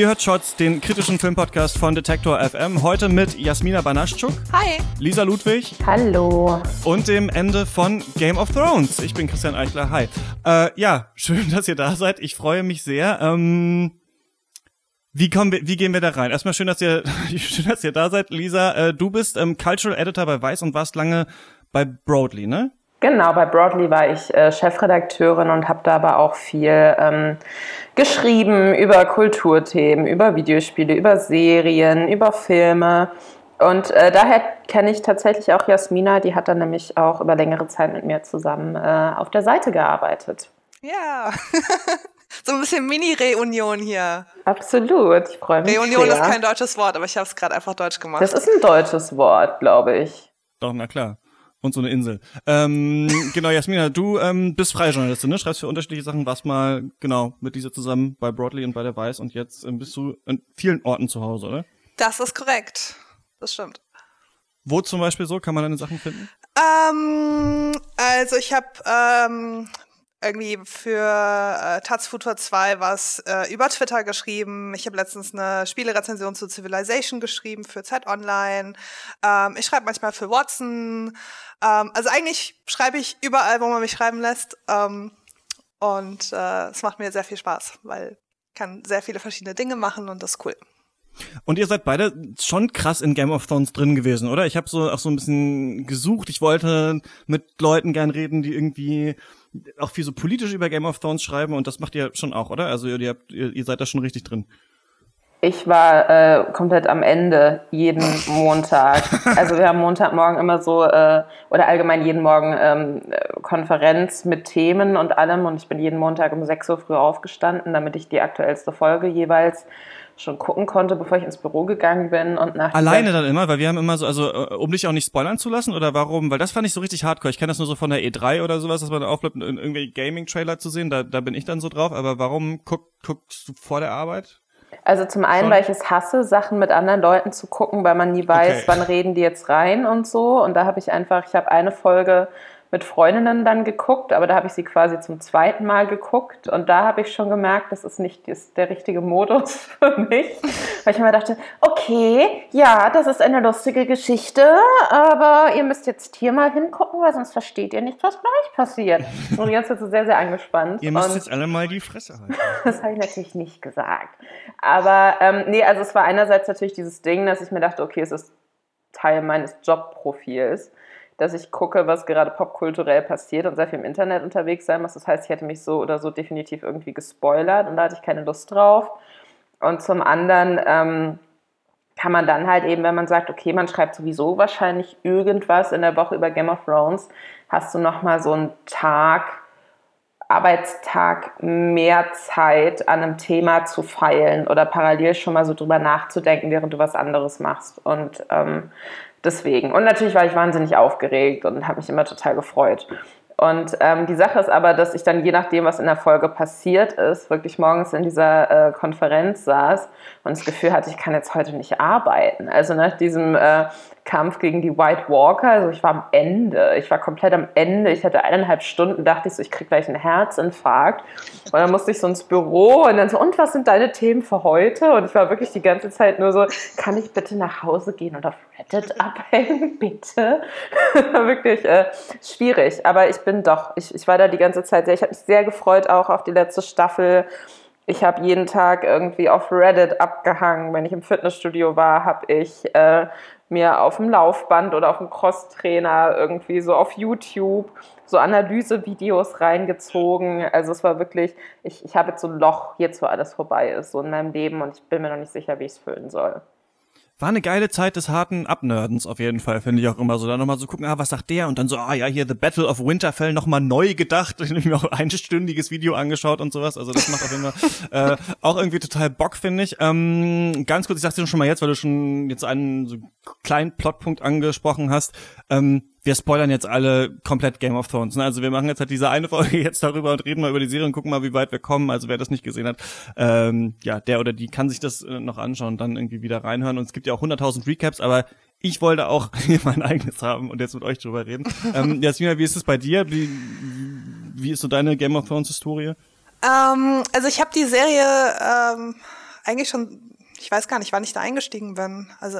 Ihr hört Shots, den kritischen Filmpodcast von Detektor FM. Heute mit Jasmina Banaszczuk. Hi. Lisa Ludwig. Hallo. Und dem Ende von Game of Thrones. Ich bin Christian Eichler. Hi. Ja, schön, dass ihr da seid. Ich freue mich sehr. Wie gehen wir da rein? Erstmal schön, dass ihr da seid. Lisa, du bist Cultural Editor bei Vice und warst lange bei Broadly, ne? Genau, bei Broadly war ich Chefredakteurin und habe da aber auch viel geschrieben über Kulturthemen, über Videospiele, über Serien, über Filme. Und daher kenne ich tatsächlich auch Jasmina, die hat dann nämlich auch über längere Zeit mit mir zusammen auf der Seite gearbeitet. Ja, so ein bisschen Mini-Reunion hier. Absolut, ich freue mich Reunion sehr. Ist kein deutsches Wort, aber ich habe es gerade einfach deutsch gemacht. Das ist ein deutsches Wort, glaube ich. Doch, na klar. Und so eine Insel. Genau, Jasmina, du bist freie Journalistin, ne? Schreibst für unterschiedliche Sachen, warst mal, genau, mit Lisa zusammen bei Broadly und bei der Vice und jetzt bist du an vielen Orten zu Hause, oder? Das ist korrekt. Das stimmt. Wo zum Beispiel so? Kann man deine Sachen finden? Also ich habe irgendwie für Taz Futur 2 was über Twitter geschrieben. Ich habe letztens eine Spielerezension zu Civilization geschrieben für Zeit Online. Ich schreibe manchmal für Watson. Also eigentlich schreibe ich überall, wo man mich schreiben lässt. Und es macht mir sehr viel Spaß, weil ich kann sehr viele verschiedene Dinge machen und das ist cool. Und ihr seid beide schon krass in Game of Thrones drin gewesen, oder? Ich habe so auch so ein bisschen gesucht. Ich wollte mit Leuten gern reden, die irgendwie auch viel so politisch über Game of Thrones schreiben. Und das macht ihr schon auch, oder? Also ihr seid da schon richtig drin. Ich war komplett am Ende jeden Montag. Also wir haben Montagmorgen immer so, oder allgemein jeden Morgen Konferenz mit Themen und allem. Und ich bin jeden Montag um 6 Uhr früh aufgestanden, damit ich die aktuellste Folge jeweils schon gucken konnte, bevor ich ins Büro gegangen bin. Und nach alleine dann immer? Weil wir haben immer so, also um dich auch nicht spoilern zu lassen oder warum? Weil das fand ich so richtig hardcore. Ich kenne das nur so von der E3 oder sowas, dass man da aufbleibt, irgendwelche Gaming-Trailer zu sehen. Da bin ich dann so drauf. Aber warum guckst du vor der Arbeit? Also zum einen, weil ich es hasse, Sachen mit anderen Leuten zu gucken, weil man nie weiß, wann reden die jetzt rein und so. Und da habe ich ich habe eine Folge mit Freundinnen dann geguckt, aber da habe ich sie quasi zum zweiten Mal geguckt und da habe ich schon gemerkt, das ist nicht der richtige Modus für mich, weil ich immer dachte, okay, ja, das ist eine lustige Geschichte, aber ihr müsst jetzt hier mal hingucken, weil sonst versteht ihr nicht, was gleich passiert. Und jetzt wird so sehr, sehr angespannt. Ihr müsst jetzt alle mal die Fresse halten. Das habe ich natürlich nicht gesagt. Aber also es war einerseits natürlich dieses Ding, dass ich mir dachte, okay, es ist Teil meines Jobprofils, dass ich gucke, was gerade popkulturell passiert und sehr viel im Internet unterwegs sein muss. Das heißt, ich hätte mich so oder so definitiv irgendwie gespoilert und da hatte ich keine Lust drauf. Und zum anderen kann man dann halt eben, wenn man sagt, okay, man schreibt sowieso wahrscheinlich irgendwas in der Woche über Game of Thrones, hast du nochmal so einen Arbeitstag mehr Zeit, an einem Thema zu feilen oder parallel schon mal so drüber nachzudenken, während du was anderes machst. Und deswegen. Und natürlich war ich wahnsinnig aufgeregt und habe mich immer total gefreut. Und die Sache ist aber, dass ich dann je nachdem, was in der Folge passiert ist, wirklich morgens in dieser Konferenz saß und das Gefühl hatte, ich kann jetzt heute nicht arbeiten. Also nach diesem Kampf gegen die White Walker, also ich war am Ende. Ich war komplett am Ende. Ich hatte 1,5 Stunden, dachte ich so, ich kriege gleich einen Herzinfarkt. Und dann musste ich so ins Büro und dann so, und was sind deine Themen für heute? Und ich war wirklich die ganze Zeit nur so, kann ich bitte nach Hause gehen und auf Reddit abhängen? Bitte? Wirklich schwierig. Aber ich war da die ganze Zeit sehr, ich habe mich sehr gefreut auch auf die letzte Staffel. Ich habe jeden Tag irgendwie auf Reddit abgehangen. Wenn ich im Fitnessstudio war, habe ich mir auf dem Laufband oder auf dem Crosstrainer irgendwie so auf YouTube so Analysevideos reingezogen. Also es war wirklich, ich habe jetzt so ein Loch, jetzt wo alles vorbei ist, so in meinem Leben und ich bin mir noch nicht sicher, wie ich es füllen soll. War eine geile Zeit des harten Abnerdens auf jeden Fall, finde ich auch immer so. Da nochmal so gucken, was sagt der? Und dann so, hier The Battle of Winterfell nochmal neu gedacht. Ich habe mir auch ein stündiges Video angeschaut und sowas. Also das macht auf jeden Fall auch irgendwie total Bock, finde ich. Ganz kurz, ich sag's dir schon mal jetzt, weil du schon jetzt einen so kleinen Plotpunkt angesprochen hast. Wir spoilern jetzt alle komplett Game of Thrones. Ne? Also wir machen jetzt halt diese eine Folge jetzt darüber und reden mal über die Serie und gucken mal, wie weit wir kommen. Also wer das nicht gesehen hat, der oder die kann sich das noch anschauen und dann irgendwie wieder reinhören. Und es gibt ja auch 100.000 Recaps, aber ich wollte auch mein eigenes haben und jetzt mit euch drüber reden. Jasmina, wie ist es bei dir? Wie ist so deine Game of Thrones-Historie? Also ich habe die Serie eigentlich schon, ich weiß gar nicht, wann ich da eingestiegen bin. Also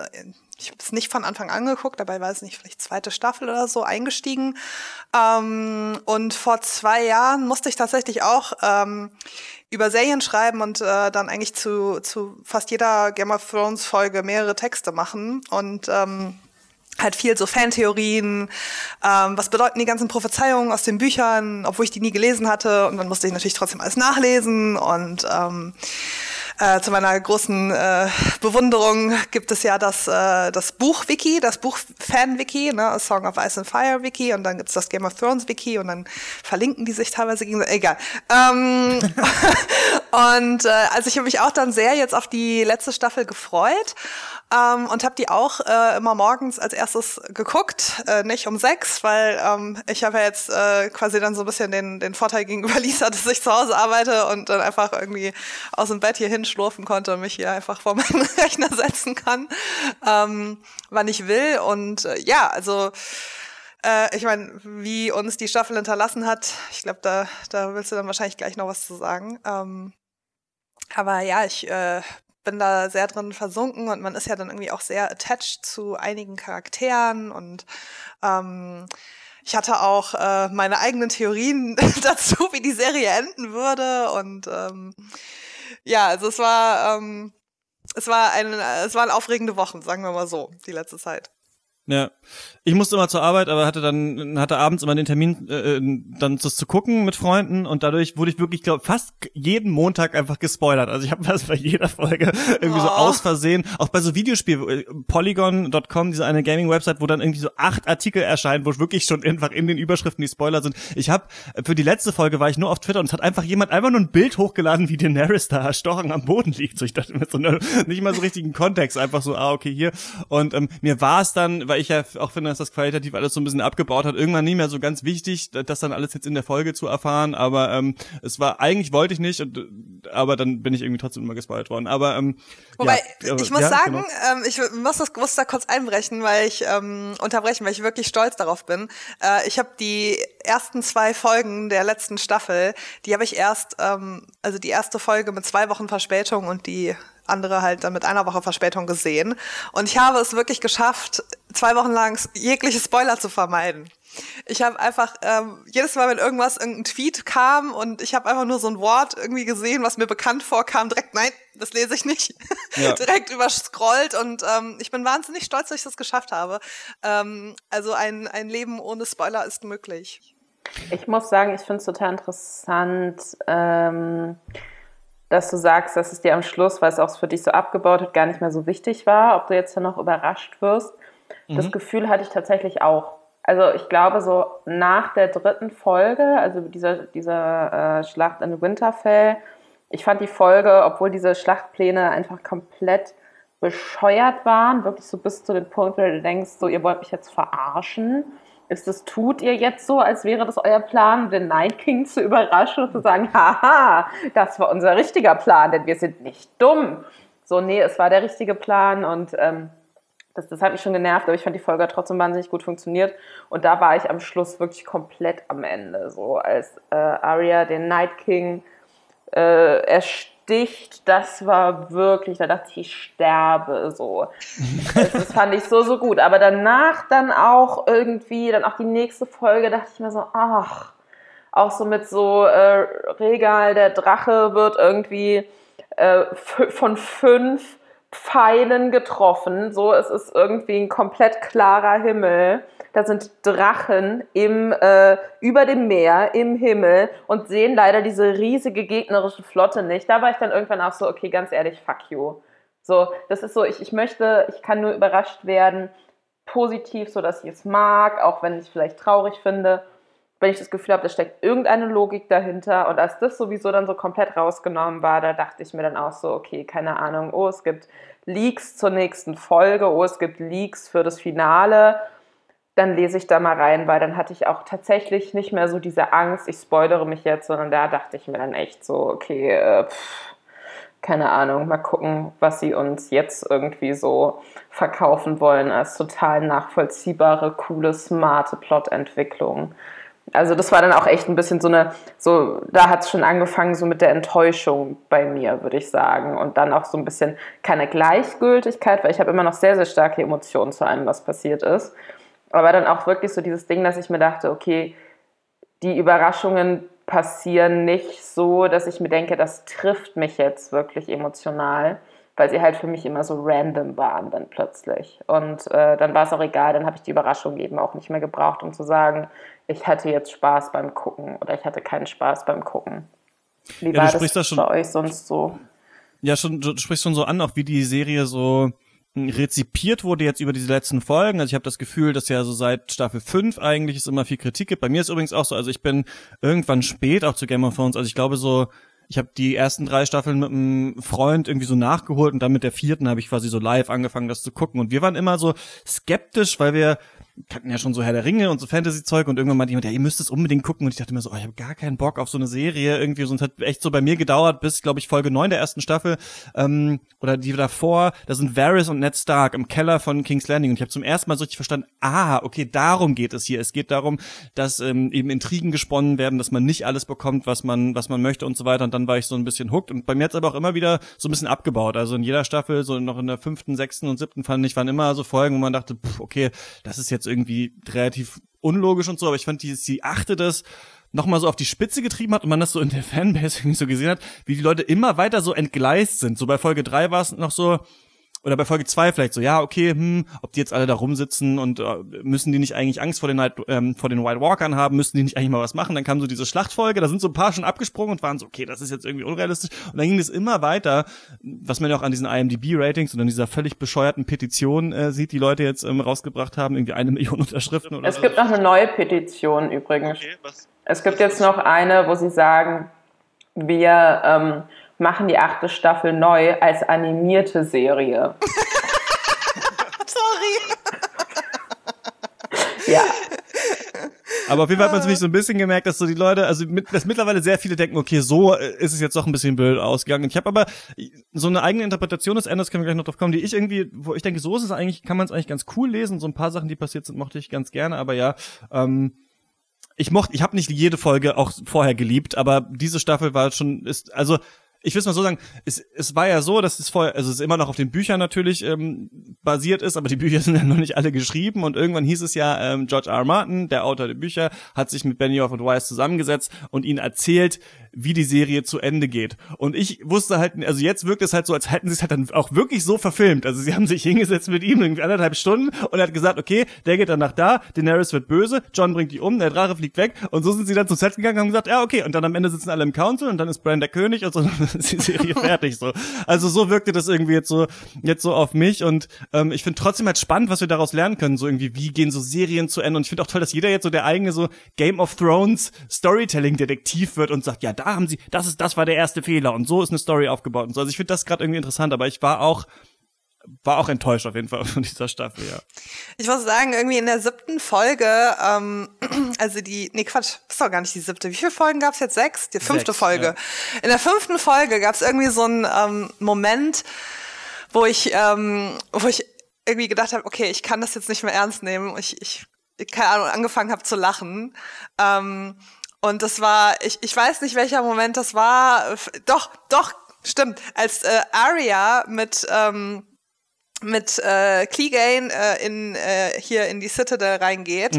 ich habe es nicht von Anfang an geguckt, dabei war es nicht vielleicht zweite Staffel oder so eingestiegen. Und vor 2 Jahren musste ich tatsächlich auch über Serien schreiben und dann eigentlich zu fast jeder Game of Thrones Folge mehrere Texte machen und halt viel so Fantheorien, was bedeuten die ganzen Prophezeiungen aus den Büchern, obwohl ich die nie gelesen hatte, und dann musste ich natürlich trotzdem alles nachlesen und zu meiner großen Bewunderung gibt es ja das Buch-Wiki, das Buch-Fan-Wiki, ne, A Song of Ice and Fire-Wiki, und dann gibt's das Game of Thrones-Wiki und dann verlinken die sich teilweise gegenseitig, egal. Und also ich habe mich auch dann sehr jetzt auf die letzte Staffel gefreut und habe die auch immer morgens als erstes geguckt, nicht um 6, weil ich habe ja jetzt quasi dann so ein bisschen den Vorteil gegenüber Lisa, dass ich zu Hause arbeite und dann einfach irgendwie aus dem Bett hier hinschlurfen konnte und mich hier einfach vor meinen Rechner setzen kann, wann ich will. Und ja, also ich meine, wie uns die Staffel hinterlassen hat, ich glaube, da willst du dann wahrscheinlich gleich noch was zu sagen. Aber ja, ich bin da sehr drin versunken und man ist ja dann irgendwie auch sehr attached zu einigen Charakteren und ich hatte auch meine eigenen Theorien dazu, wie die Serie enden würde, und ja, also es waren aufregende Wochen, sagen wir mal so, die letzte Zeit. Ja, ich musste immer zur Arbeit, aber hatte abends immer den Termin, dann das zu gucken mit Freunden, und dadurch wurde ich wirklich, glaube ich, fast jeden Montag einfach gespoilert. Also ich habe das bei jeder Folge irgendwie so aus Versehen, auch bei so Videospiel, Polygon.com, diese eine Gaming-Website, wo dann irgendwie so 8 Artikel erscheinen, wo wirklich schon einfach in den Überschriften die Spoiler sind. Ich habe für die letzte Folge war ich nur auf Twitter und es hat einfach jemand einfach nur ein Bild hochgeladen, wie Daenerys da erstochen am Boden liegt. So, ich dachte mir so, nicht mal so richtigen Kontext, einfach so, okay, hier. Und mir war es dann, weil ich ja auch finde, dass das qualitativ alles so ein bisschen abgebaut hat, irgendwann nicht mehr so ganz wichtig, das dann alles jetzt in der Folge zu erfahren, aber es war, eigentlich wollte ich nicht, aber dann bin ich irgendwie trotzdem immer gespoilert worden, aber wobei, ja, ich muss sagen, genau. Ich muss das gewusst da kurz einbrechen, weil ich weil ich wirklich stolz darauf bin. Ich habe die ersten 2 Folgen der letzten Staffel, die habe ich erst, also die erste Folge mit 2 Wochen Verspätung und die andere halt dann mit 1 Woche Verspätung gesehen. Und ich habe es wirklich geschafft, 2 Wochen lang jegliche Spoiler zu vermeiden. Ich habe einfach jedes Mal, wenn irgendein Tweet kam und ich habe einfach nur so ein Wort irgendwie gesehen, was mir bekannt vorkam, direkt, nein, das lese ich nicht, ja. Direkt überscrollt, und ich bin wahnsinnig stolz, dass ich das geschafft habe. Also ein Leben ohne Spoiler ist möglich. Ich muss sagen, ich finde es total interessant, dass du sagst, dass es dir am Schluss, weil es auch für dich so abgebaut hat, gar nicht mehr so wichtig war, ob du jetzt dann noch überrascht wirst. Mhm. Das Gefühl hatte ich tatsächlich auch. Also ich glaube, so nach der 3. Folge, also dieser Schlacht in Winterfell, ich fand die Folge, obwohl diese Schlachtpläne einfach komplett bescheuert waren, wirklich so bis zu dem Punkt, wo du denkst, so, ihr wollt mich jetzt verarschen. Tut ihr jetzt so, als wäre das euer Plan, den Night King zu überraschen und zu sagen, haha, das war unser richtiger Plan, denn wir sind nicht dumm. So, nee, es war der richtige Plan, und das hat mich schon genervt, aber ich fand, die Folge hat trotzdem wahnsinnig gut funktioniert, und da war ich am Schluss wirklich komplett am Ende, so als Arya den Night King ersticht, das war wirklich, da dachte ich, ich sterbe, so. Das fand ich so gut, aber danach dann auch irgendwie, dann auch die nächste Folge, dachte ich mir so, ach, auch so mit so Regal, der Drache wird irgendwie von 5 Pfeilen getroffen, so, es ist irgendwie ein komplett klarer Himmel, da sind Drachen über dem Meer, im Himmel, und sehen leider diese riesige gegnerische Flotte nicht. Da war ich dann irgendwann auch so, okay, ganz ehrlich, fuck you. So, das ist so, ich kann nur überrascht werden, positiv, so dass ich es mag, auch wenn ich es vielleicht traurig finde, wenn ich das Gefühl habe, da steckt irgendeine Logik dahinter, und als das sowieso dann so komplett rausgenommen war, da dachte ich mir dann auch so, okay, keine Ahnung, oh, es gibt Leaks zur nächsten Folge, oh, es gibt Leaks für das Finale, dann lese ich da mal rein, weil dann hatte ich auch tatsächlich nicht mehr so diese Angst, ich spoilere mich jetzt, sondern da dachte ich mir dann echt so, okay, keine Ahnung, mal gucken, was sie uns jetzt irgendwie so verkaufen wollen als total nachvollziehbare, coole, smarte Plotentwicklung. Also das war dann auch echt ein bisschen so da hat es schon angefangen so mit der Enttäuschung bei mir, würde ich sagen. Und dann auch so ein bisschen keine Gleichgültigkeit, weil ich habe immer noch sehr, sehr starke Emotionen zu allem, was passiert ist. Aber dann auch wirklich so dieses Ding, dass ich mir dachte, okay, die Überraschungen passieren nicht so, dass ich mir denke, das trifft mich jetzt wirklich emotional, weil sie halt für mich immer so random waren dann plötzlich. Und dann war es auch egal, dann habe ich die Überraschung eben auch nicht mehr gebraucht, um zu sagen, ich hatte jetzt Spaß beim Gucken oder ich hatte keinen Spaß beim Gucken. Wie war das bei euch sonst so? Ja, du sprichst schon so an, auch wie die Serie so rezipiert wurde jetzt über diese letzten Folgen. Also ich habe das Gefühl, dass ja so seit Staffel 5 eigentlich es immer viel Kritik gibt. Bei mir ist übrigens auch so, also ich bin irgendwann spät auch zu Game of Thrones. Also ich glaube so, ich habe die ersten 3 Staffeln mit einem Freund irgendwie so nachgeholt und dann mit der 4. habe ich quasi so live angefangen, das zu gucken. Und wir waren immer so skeptisch, weil wir kannten ja schon so Herr der Ringe und so Fantasy-Zeug und irgendwann meinte jemand, ja, ihr müsst es unbedingt gucken. Und ich dachte mir so, oh, ich habe gar keinen Bock auf so eine Serie irgendwie. Und es hat echt so bei mir gedauert bis, glaube ich, Folge 9 der ersten Staffel oder die davor. Da sind Varys und Ned Stark im Keller von King's Landing. Und ich habe zum ersten Mal so richtig verstanden, okay, darum geht es hier. Es geht darum, dass eben Intrigen gesponnen werden, dass man nicht alles bekommt, was man möchte und so weiter. Und dann war ich so ein bisschen hooked. Und bei mir hat es aber auch immer wieder so ein bisschen abgebaut. Also in jeder Staffel, so noch in der 5., 6. und 7. fand ich, waren immer so Folgen, wo man dachte, okay, das ist jetzt irgendwie relativ unlogisch und so, aber ich fand, dass die 8. das nochmal so auf die Spitze getrieben hat und man das so in der Fanbase irgendwie so gesehen hat, wie die Leute immer weiter so entgleist sind. So bei Folge 3 war es noch so, oder bei Folge 2 vielleicht so, ja, okay, ob die jetzt alle da rumsitzen und müssen die nicht eigentlich Angst vor den White Walkern haben, müssen die nicht eigentlich mal was machen? Dann kam so diese Schlachtfolge, da sind so ein paar schon abgesprungen und waren so, okay, das ist jetzt irgendwie unrealistisch. Und dann ging es immer weiter, was man ja auch an diesen IMDb-Ratings und an dieser völlig bescheuerten Petition sieht, die Leute jetzt rausgebracht haben, irgendwie 1 Million Unterschriften oder so. Es gibt noch eine neue Petition übrigens. Okay, es gibt jetzt noch eine, wo sie sagen, wir machen die 8. Staffel neu als animierte Serie. Sorry. Ja. Aber auf jeden Fall hat man sich so ein bisschen gemerkt, dass so die Leute, dass mittlerweile sehr viele denken, okay, so ist es jetzt doch ein bisschen blöd ausgegangen. Ich habe aber so eine eigene Interpretation des Endes, können wir gleich noch drauf kommen, die ich irgendwie, wo ich denke, so ist es eigentlich, kann man es eigentlich ganz cool lesen. So ein paar Sachen, die passiert sind, mochte ich ganz gerne, aber ja, ich habe nicht jede Folge auch vorher geliebt, aber diese Staffel war schon, ich will es mal so sagen, es war ja so, dass es vorher, also es immer noch auf den Büchern natürlich basiert ist, aber die Bücher sind ja noch nicht alle geschrieben und irgendwann hieß es ja, George R. R. Martin, der Autor der Bücher, hat sich mit Benioff und Weiss zusammengesetzt und ihnen erzählt, wie die Serie zu Ende geht. Und ich wusste halt, also jetzt wirkt es halt so, als hätten sie es halt dann auch wirklich so verfilmt. Also sie haben sich hingesetzt mit ihm irgendwie 1,5 Stunden und er hat gesagt, okay, der geht danach da, Daenerys wird böse, Jon bringt die um, der Drache fliegt weg und so sind sie dann zum Set gegangen und haben gesagt, ja okay, und dann am Ende sitzen alle im Council und dann ist Bran der König und so. Ist die Serie fertig so. Also so wirkte das irgendwie jetzt so auf mich und ich finde trotzdem halt spannend, was wir daraus lernen können, so irgendwie, wie gehen so Serien zu Ende und ich finde auch toll, dass jeder jetzt so der eigene so Game of Thrones Storytelling-Detektiv wird und sagt, ja, da haben sie, das war der erste Fehler und so ist eine Story aufgebaut und so. Also ich finde das gerade irgendwie interessant, aber ich war auch enttäuscht auf jeden Fall von dieser Staffel, ja. Ich muss sagen, irgendwie in der 7. Folge, das ist doch gar nicht die 7. Wie viele Folgen gab's jetzt? 6? Die 5. 6, Folge. Ja. In der 5. Folge gab's irgendwie so einen Moment, wo ich irgendwie gedacht habe, okay, ich kann das jetzt nicht mehr ernst nehmen. Ich keine Ahnung, angefangen habe zu lachen. Und das war, ich weiß nicht, welcher Moment das war. Doch, stimmt. Als Arya mit Clegane hier in die Citadel reingeht,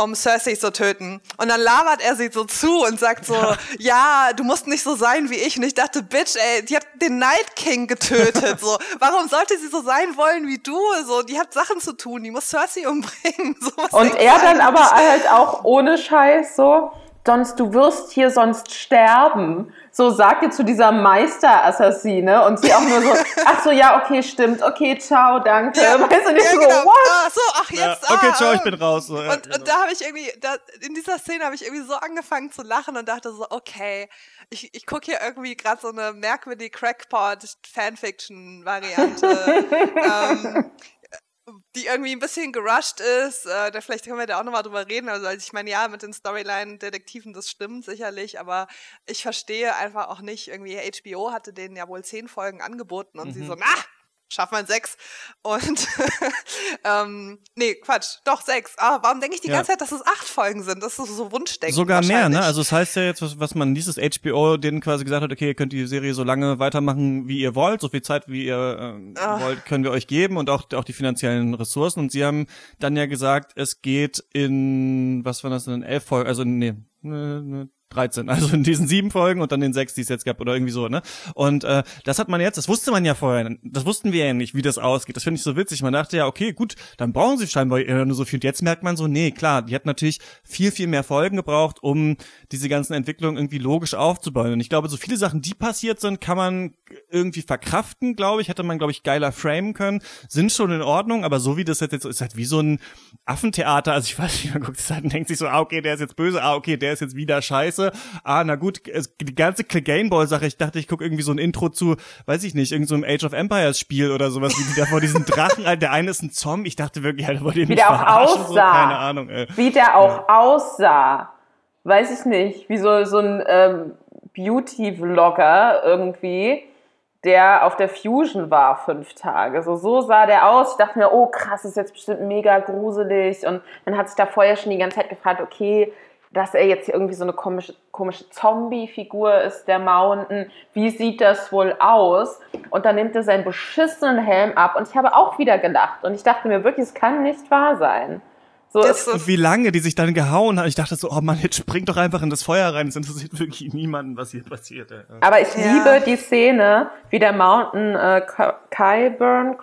um Cersei zu töten. Und dann labert er sie so zu und sagt so, ja, du musst nicht so sein wie ich. Und ich dachte, Bitch, ey, die hat den Night King getötet. So, warum sollte sie so sein wollen wie du? So, die hat Sachen zu tun, die muss Cersei umbringen. So, und er dann aber halt auch ohne Scheiß so, sonst, du wirst hier sonst sterben. So sagt ihr zu dieser Meisterassassine und sie auch nur so, ach so, ja, okay, stimmt, okay, ciao, danke. Ja, weißt du, nicht ja, so, genau. What? Ach so, ach jetzt, ja, okay, ciao, ich bin raus. So, ja, und, genau. Und da habe ich irgendwie, in dieser Szene habe ich irgendwie so angefangen zu lachen und dachte so, okay, ich gucke hier irgendwie gerade so eine merkwürdige Crackpot-Fanfiction-Variante. Die irgendwie ein bisschen gerusht ist, da vielleicht können wir da auch nochmal drüber reden, also ich meine, ja, mit den Storyline-Detektiven, das stimmt sicherlich, aber ich verstehe einfach auch nicht, irgendwie HBO hatte denen ja wohl 10 Folgen angeboten und sie so, na, schaffen wir in 6. Und nee, Quatsch, doch 6. Ah, warum denke ich die ganze Zeit, dass es 8 Folgen sind? Das ist so Wunschdenken. Sogar mehr, ne? Also es heißt ja jetzt, was man dieses HBO denen quasi gesagt hat, okay, ihr könnt die Serie so lange weitermachen, wie ihr wollt, so viel Zeit, wie ihr wollt, können wir euch geben und auch die finanziellen Ressourcen. Und sie haben dann ja gesagt, es geht in, was war das denn, 11 Folgen, also nee, 13, also in diesen 7 Folgen und dann den 6, die es jetzt gab oder irgendwie so, ne? Und das hat man jetzt, das wusste man ja vorher, das wussten wir ja nicht, wie das ausgeht. Das finde ich so witzig. Man dachte ja, okay, gut, dann brauchen sie scheinbar nur so viel. Und jetzt merkt man so, nee, klar, die hat natürlich viel, viel mehr Folgen gebraucht, um diese ganzen Entwicklungen irgendwie logisch aufzubauen. Und ich glaube, so viele Sachen, die passiert sind, kann man irgendwie verkraften, glaube ich. Hätte man, glaube ich, geiler framen können. Sind schon in Ordnung, aber so wie das jetzt so ist, halt wie so ein Affentheater. Also ich weiß nicht, man guckt es halt und denkt sich so, ah, okay, der ist jetzt böse, ah, okay, der ist jetzt wieder scheiße. Ah, na gut, die ganze Gameboy-Sache, ich dachte, ich gucke irgendwie so ein Intro zu, weiß ich nicht, irgend so einem Age of Empires-Spiel oder sowas, wie die da vor diesen Drachen, der eine ist ein Zombie, ich dachte wirklich, halt, wollte ich mich verarschen, so, keine Ahnung. Ey. Wie der auch aussah, weiß ich nicht, wie so ein Beauty-Vlogger irgendwie, der auf der Fusion war 5 Tage. So sah der aus. Ich dachte mir, oh krass, das ist jetzt bestimmt mega gruselig. Und dann hat sich da vorher schon die ganze Zeit gefragt, okay, dass er jetzt hier irgendwie so eine komische Zombie-Figur ist, der Mountain. Wie sieht das wohl aus? Und dann nimmt er seinen beschissenen Helm ab und ich habe auch wieder gelacht. Und ich dachte mir wirklich, es kann nicht wahr sein. So das ist, und wie lange die sich dann gehauen hat. Ich dachte so, oh Mann, jetzt springt doch einfach in das Feuer rein. Es interessiert wirklich niemanden, was hier passiert. Ey. Aber ich liebe die Szene, wie der Mountain Qyburn,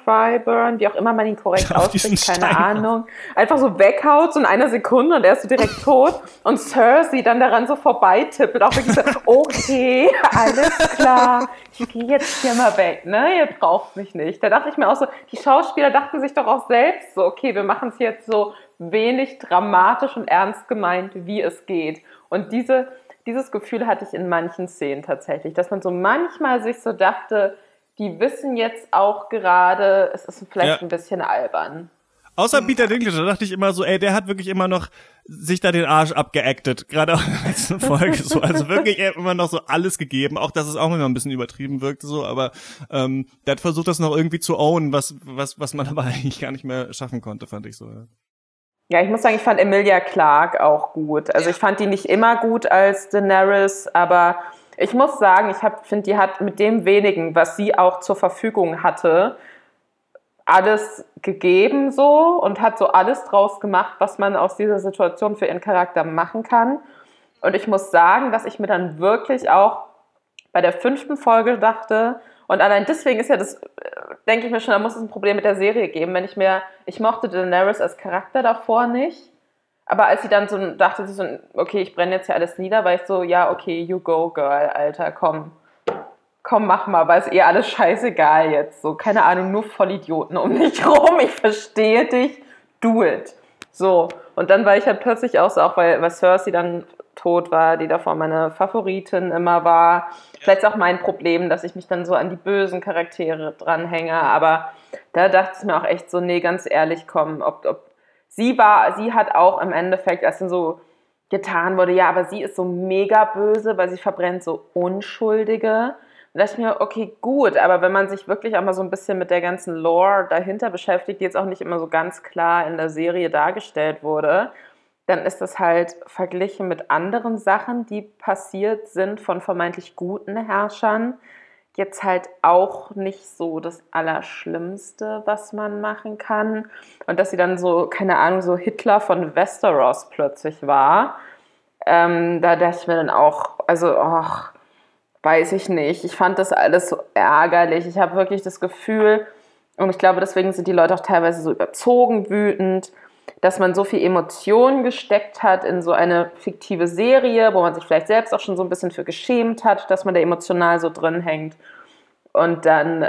wie auch immer man ihn korrekt ausspricht, keine Ahnung, einfach so weghaut, so in einer Sekunde und er ist so direkt tot. Und Cersei dann daran so vorbeitippelt. Auch wirklich so, okay, alles klar, ich gehe jetzt hier mal weg, ne? Ihr braucht mich nicht. Da dachte ich mir auch so, die Schauspieler dachten sich doch auch selbst so, okay, wir machen es jetzt so wenig dramatisch und ernst gemeint, wie es geht. Und dieses Gefühl hatte ich in manchen Szenen tatsächlich, dass man so manchmal sich so dachte, die wissen jetzt auch gerade, es ist vielleicht ein bisschen albern. Außer Peter Dinklage, da dachte ich immer so, ey, der hat wirklich immer noch sich da den Arsch abgeactet, gerade auch in der letzten Folge so. Also wirklich, er hat immer noch so alles gegeben, auch dass es auch immer ein bisschen übertrieben wirkte so, aber der hat versucht, das noch irgendwie zu ownen, was man aber eigentlich gar nicht mehr schaffen konnte, fand ich so, ja. Ja, ich muss sagen, ich fand Emilia Clarke auch gut. Also ich fand die nicht immer gut als Daenerys, aber ich muss sagen, ich finde, die hat mit dem wenigen, was sie auch zur Verfügung hatte, alles gegeben so und hat so alles draus gemacht, was man aus dieser Situation für ihren Charakter machen kann. Und ich muss sagen, dass ich mir dann wirklich auch bei der 5. Folge dachte, und allein deswegen ist ja das, denke ich mir schon, da muss es ein Problem mit der Serie geben, wenn ich mochte Daenerys als Charakter davor nicht, aber als sie dann so dachte, sie so, okay, ich brenne jetzt hier alles nieder, war ich so, ja, okay, you go, girl, Alter, komm, mach mal, weil es eh alles scheißegal jetzt, so, keine Ahnung, nur Vollidioten um mich rum, ich verstehe dich, do it, so, und dann war ich halt plötzlich auch so, auch weil Cersei dann tot war, die davor meine Favoritin immer war. Vielleicht ist auch mein Problem, dass ich mich dann so an die bösen Charaktere dranhänge, aber da dachte ich mir auch echt so, nee, ganz ehrlich, komm, ob sie hat auch im Endeffekt, als dann so getan wurde, ja, aber sie ist so mega böse, weil sie verbrennt so Unschuldige. Da dachte ich mir, okay, gut, aber wenn man sich wirklich auch mal so ein bisschen mit der ganzen Lore dahinter beschäftigt, die jetzt auch nicht immer so ganz klar in der Serie dargestellt wurde, dann ist das halt verglichen mit anderen Sachen, die passiert sind von vermeintlich guten Herrschern, jetzt halt auch nicht so das Allerschlimmste, was man machen kann. Und dass sie dann so, keine Ahnung, so Hitler von Westeros plötzlich war, da dachte ich mir dann auch, also, ach, weiß ich nicht. Ich fand das alles so ärgerlich. Ich habe wirklich das Gefühl, und ich glaube, deswegen sind die Leute auch teilweise so überzogen wütend, dass man so viel Emotionen gesteckt hat in so eine fiktive Serie, wo man sich vielleicht selbst auch schon so ein bisschen für geschämt hat, dass man da emotional so drin hängt. Und dann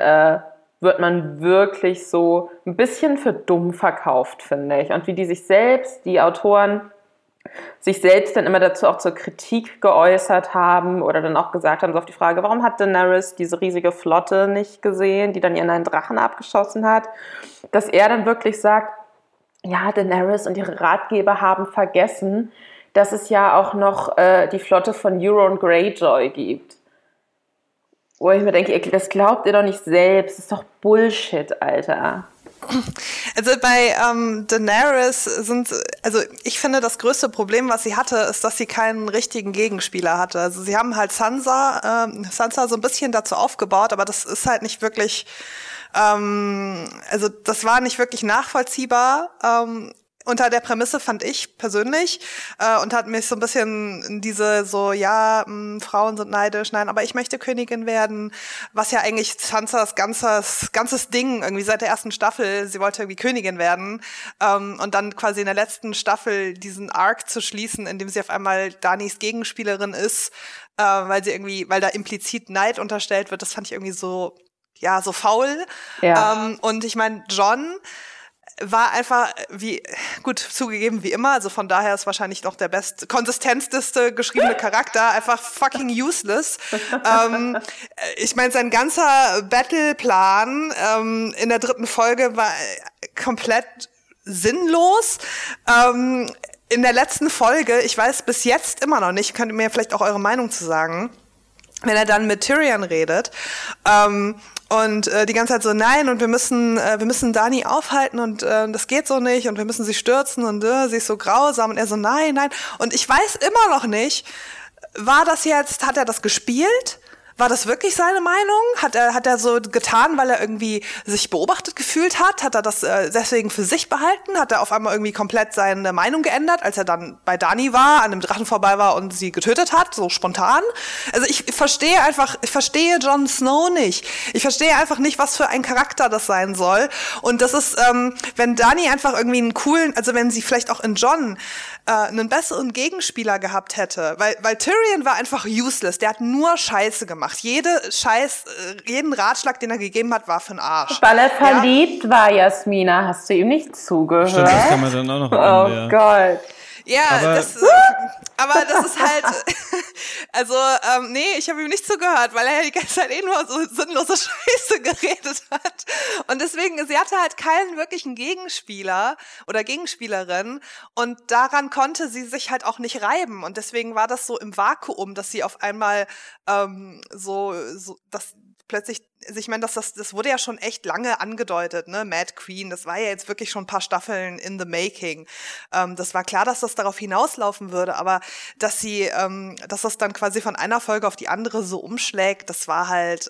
wird man wirklich so ein bisschen für dumm verkauft, finde ich. Und wie die Autoren, sich selbst dann immer dazu auch zur Kritik geäußert haben oder dann auch gesagt haben, so auf die Frage, warum hat Daenerys diese riesige Flotte nicht gesehen, die dann ihren Drachen abgeschossen hat, dass er dann wirklich sagt, ja, Daenerys und ihre Ratgeber haben vergessen, dass es ja auch noch die Flotte von Euron Greyjoy gibt. Wo ich mir denke, das glaubt ihr doch nicht selbst. Das ist doch Bullshit, Alter. Also bei Daenerys ich finde, das größte Problem, was sie hatte, ist, dass sie keinen richtigen Gegenspieler hatte. Also sie haben halt Sansa so ein bisschen dazu aufgebaut, aber das ist halt nicht wirklich, das war nicht wirklich nachvollziehbar, unter der Prämisse, fand ich persönlich, und hat mich so ein bisschen diese Frauen sind neidisch, nein, aber ich möchte Königin werden, was ja eigentlich Sansas ganzes Ding irgendwie seit der ersten Staffel, sie wollte irgendwie Königin werden, und dann quasi in der letzten Staffel diesen Arc zu schließen, in dem sie auf einmal Dannys Gegenspielerin ist, weil da implizit Neid unterstellt wird, das fand ich irgendwie so faul. Ja. Und ich meine, Jon war einfach wie immer, also von daher ist wahrscheinlich noch der konsistenteste geschriebene Charakter, einfach fucking useless. Ich meine, sein ganzer Battle-Plan in der dritten Folge war komplett sinnlos. In der letzten Folge, ich weiß bis jetzt immer noch nicht, könnt ihr mir vielleicht auch eure Meinung zu sagen, wenn er dann mit Tyrion redet, und die ganze Zeit so, nein, und wir müssen Dani aufhalten und das geht so nicht und wir müssen sie stürzen und sie ist so grausam, und er so, nein. Und ich weiß immer noch nicht, hat er das gespielt? War das wirklich seine Meinung? Hat er so getan, weil er irgendwie sich beobachtet gefühlt hat? Hat er das deswegen für sich behalten? Hat er auf einmal irgendwie komplett seine Meinung geändert, als er dann bei Dani war, an dem Drachen vorbei war und sie getötet hat, so spontan? Also ich verstehe Jon Snow nicht. Ich verstehe einfach nicht, was für ein Charakter das sein soll. Und das ist, wenn Dani einfach irgendwie wenn sie vielleicht auch in Jon einen besseren Gegenspieler gehabt hätte, weil Tyrion war einfach useless, der hat nur Scheiße gemacht. Jeden Ratschlag, den er gegeben hat, war für den Arsch. Weil er verliebt war, Jasmina. Hast du ihm nicht zugehört? Stimmt, das kann man dann auch noch machen, ja. Gott. Ja, aber das ist halt, ich habe ihm nicht zugehört, weil er ja die ganze Zeit nur so sinnlose Scheiße geredet hat. Und deswegen, sie hatte halt keinen wirklichen Gegenspieler oder Gegenspielerin, und daran konnte sie sich halt auch nicht reiben. Und deswegen war das so im Vakuum, dass sie auf einmal dass plötzlich, ich meine, das wurde ja schon echt lange angedeutet, ne, Mad Queen, das war ja jetzt wirklich schon ein paar Staffeln in the making. Das war klar, dass das darauf hinauslaufen würde, aber dass sie, dass das dann quasi von einer Folge auf die andere so umschlägt, das war halt,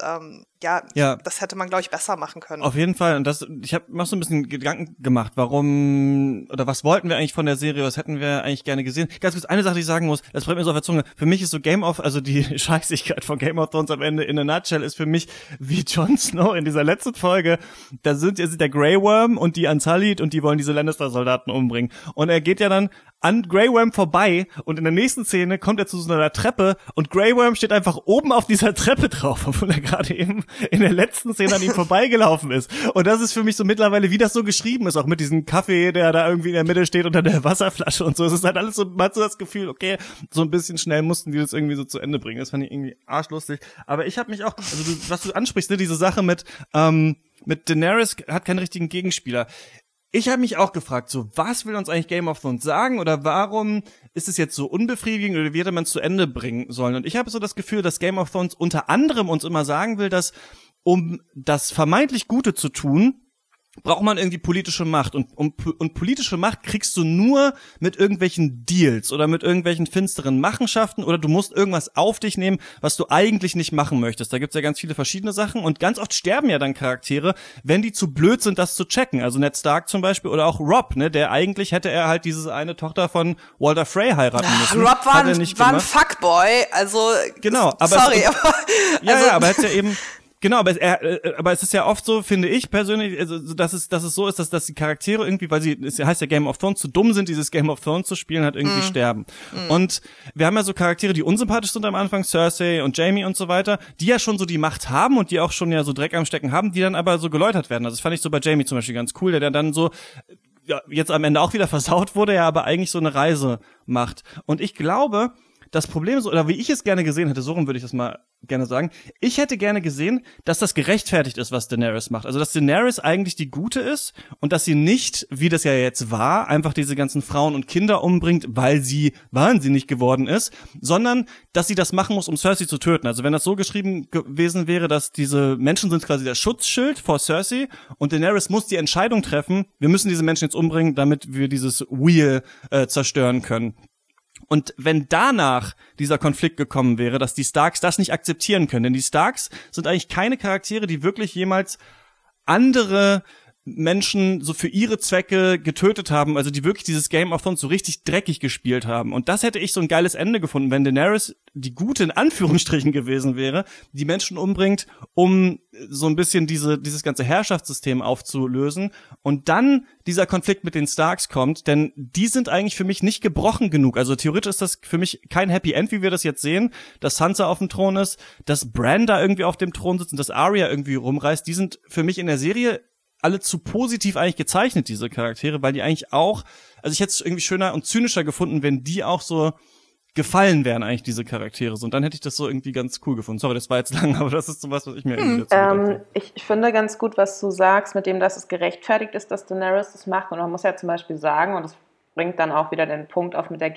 das hätte man, glaube ich, besser machen können. Auf jeden Fall, und ich habe mir auch so ein bisschen Gedanken gemacht, warum, oder was wollten wir eigentlich von der Serie, was hätten wir eigentlich gerne gesehen. Ganz kurz, eine Sache, die ich sagen muss, das brennt mir so auf der Zunge, für mich ist so die Scheißigkeit von Game of Thrones am Ende in a nutshell ist für mich, wie Jon Snow in dieser letzten Folge, da sind der Grey Worm und die Unsullied und die wollen diese Lannister-Soldaten umbringen. Und er geht ja dann an Grey Worm vorbei und in der nächsten Szene kommt er zu so einer Treppe und Grey Worm steht einfach oben auf dieser Treppe drauf, obwohl er gerade eben in der letzten Szene an ihm vorbeigelaufen ist. Und das ist für mich so mittlerweile, wie das so geschrieben ist, auch mit diesem Kaffee, der da irgendwie in der Mitte steht unter der Wasserflasche und so. Es ist halt alles so, man hat so das Gefühl, okay, so ein bisschen schnell mussten die das irgendwie so zu Ende bringen. Das fand ich irgendwie arschlustig. Aber ich habe mich auch, was du ansprichst, ne, diese Sache mit Daenerys hat keinen richtigen Gegenspieler. Ich habe mich auch gefragt, so, was will uns eigentlich Game of Thrones sagen, oder warum ist es jetzt so unbefriedigend, oder wie hätte man es zu Ende bringen sollen? Und ich habe so das Gefühl, dass Game of Thrones unter anderem uns immer sagen will, dass, um das vermeintlich Gute zu tun, braucht man irgendwie politische Macht. Und politische Macht kriegst du nur mit irgendwelchen Deals oder mit irgendwelchen finsteren Machenschaften, oder du musst irgendwas auf dich nehmen, was du eigentlich nicht machen möchtest. Da gibt's ja ganz viele verschiedene Sachen, und ganz oft sterben ja dann Charaktere, wenn die zu blöd sind, das zu checken. Also Ned Stark zum Beispiel oder auch Rob, ne, der eigentlich hätte er halt diese eine Tochter von Walder Frey heiraten müssen. Rob war ein Fuckboy, also genau, aber er hat ja eben... Genau, aber es ist ja oft so, finde ich persönlich, also, dass es so ist, dass die Charaktere irgendwie, weil es heißt ja Game of Thrones, zu dumm sind, dieses Game of Thrones zu spielen, halt irgendwie sterben. Und wir haben ja so Charaktere, die unsympathisch sind am Anfang, Cersei und Jaime und so weiter, die ja schon so die Macht haben und die auch schon ja so Dreck am Stecken haben, die dann aber so geläutert werden. Also das fand ich so bei Jaime zum Beispiel ganz cool, der dann so, ja, jetzt am Ende auch wieder versaut wurde, ja, aber eigentlich so eine Reise macht. Und ich glaube, das Problem so, oder wie ich es gerne gesehen hätte, so rum würde ich das mal gerne sagen, ich hätte gerne gesehen, dass das gerechtfertigt ist, was Daenerys macht. Also, dass Daenerys eigentlich die Gute ist und dass sie nicht, wie das ja jetzt war, einfach diese ganzen Frauen und Kinder umbringt, weil sie wahnsinnig geworden ist, sondern, dass sie das machen muss, um Cersei zu töten. Also, wenn das so geschrieben gewesen wäre, dass diese Menschen sind quasi das Schutzschild vor Cersei und Daenerys muss die Entscheidung treffen, wir müssen diese Menschen jetzt umbringen, damit wir dieses Wheel zerstören können. Und wenn danach dieser Konflikt gekommen wäre, dass die Starks das nicht akzeptieren können, denn die Starks sind eigentlich keine Charaktere, die wirklich jemals andere Menschen so für ihre Zwecke getötet haben, also die wirklich dieses Game of Thrones so richtig dreckig gespielt haben. Und das hätte ich so ein geiles Ende gefunden, wenn Daenerys die Gute in Anführungsstrichen gewesen wäre, die Menschen umbringt, um so ein bisschen dieses ganze Herrschaftssystem aufzulösen und dann dieser Konflikt mit den Starks kommt, denn die sind eigentlich für mich nicht gebrochen genug. Also theoretisch ist das für mich kein Happy End, wie wir das jetzt sehen, dass Sansa auf dem Thron ist, dass Bran da irgendwie auf dem Thron sitzt und dass Arya irgendwie rumreist. Die sind für mich in der Serie alle zu positiv eigentlich gezeichnet, diese Charaktere, weil die eigentlich auch, also ich hätte es irgendwie schöner und zynischer gefunden, wenn die auch so gefallen wären eigentlich, diese Charaktere. Und dann hätte ich das so irgendwie ganz cool gefunden. Sorry, das war jetzt lang, aber das ist so was ich mir irgendwie dazu gedacht habe. Ich finde ganz gut, was du sagst, mit dem, dass es gerechtfertigt ist, dass Daenerys das macht. Und man muss ja zum Beispiel sagen, und das bringt dann auch wieder den Punkt auf mit dem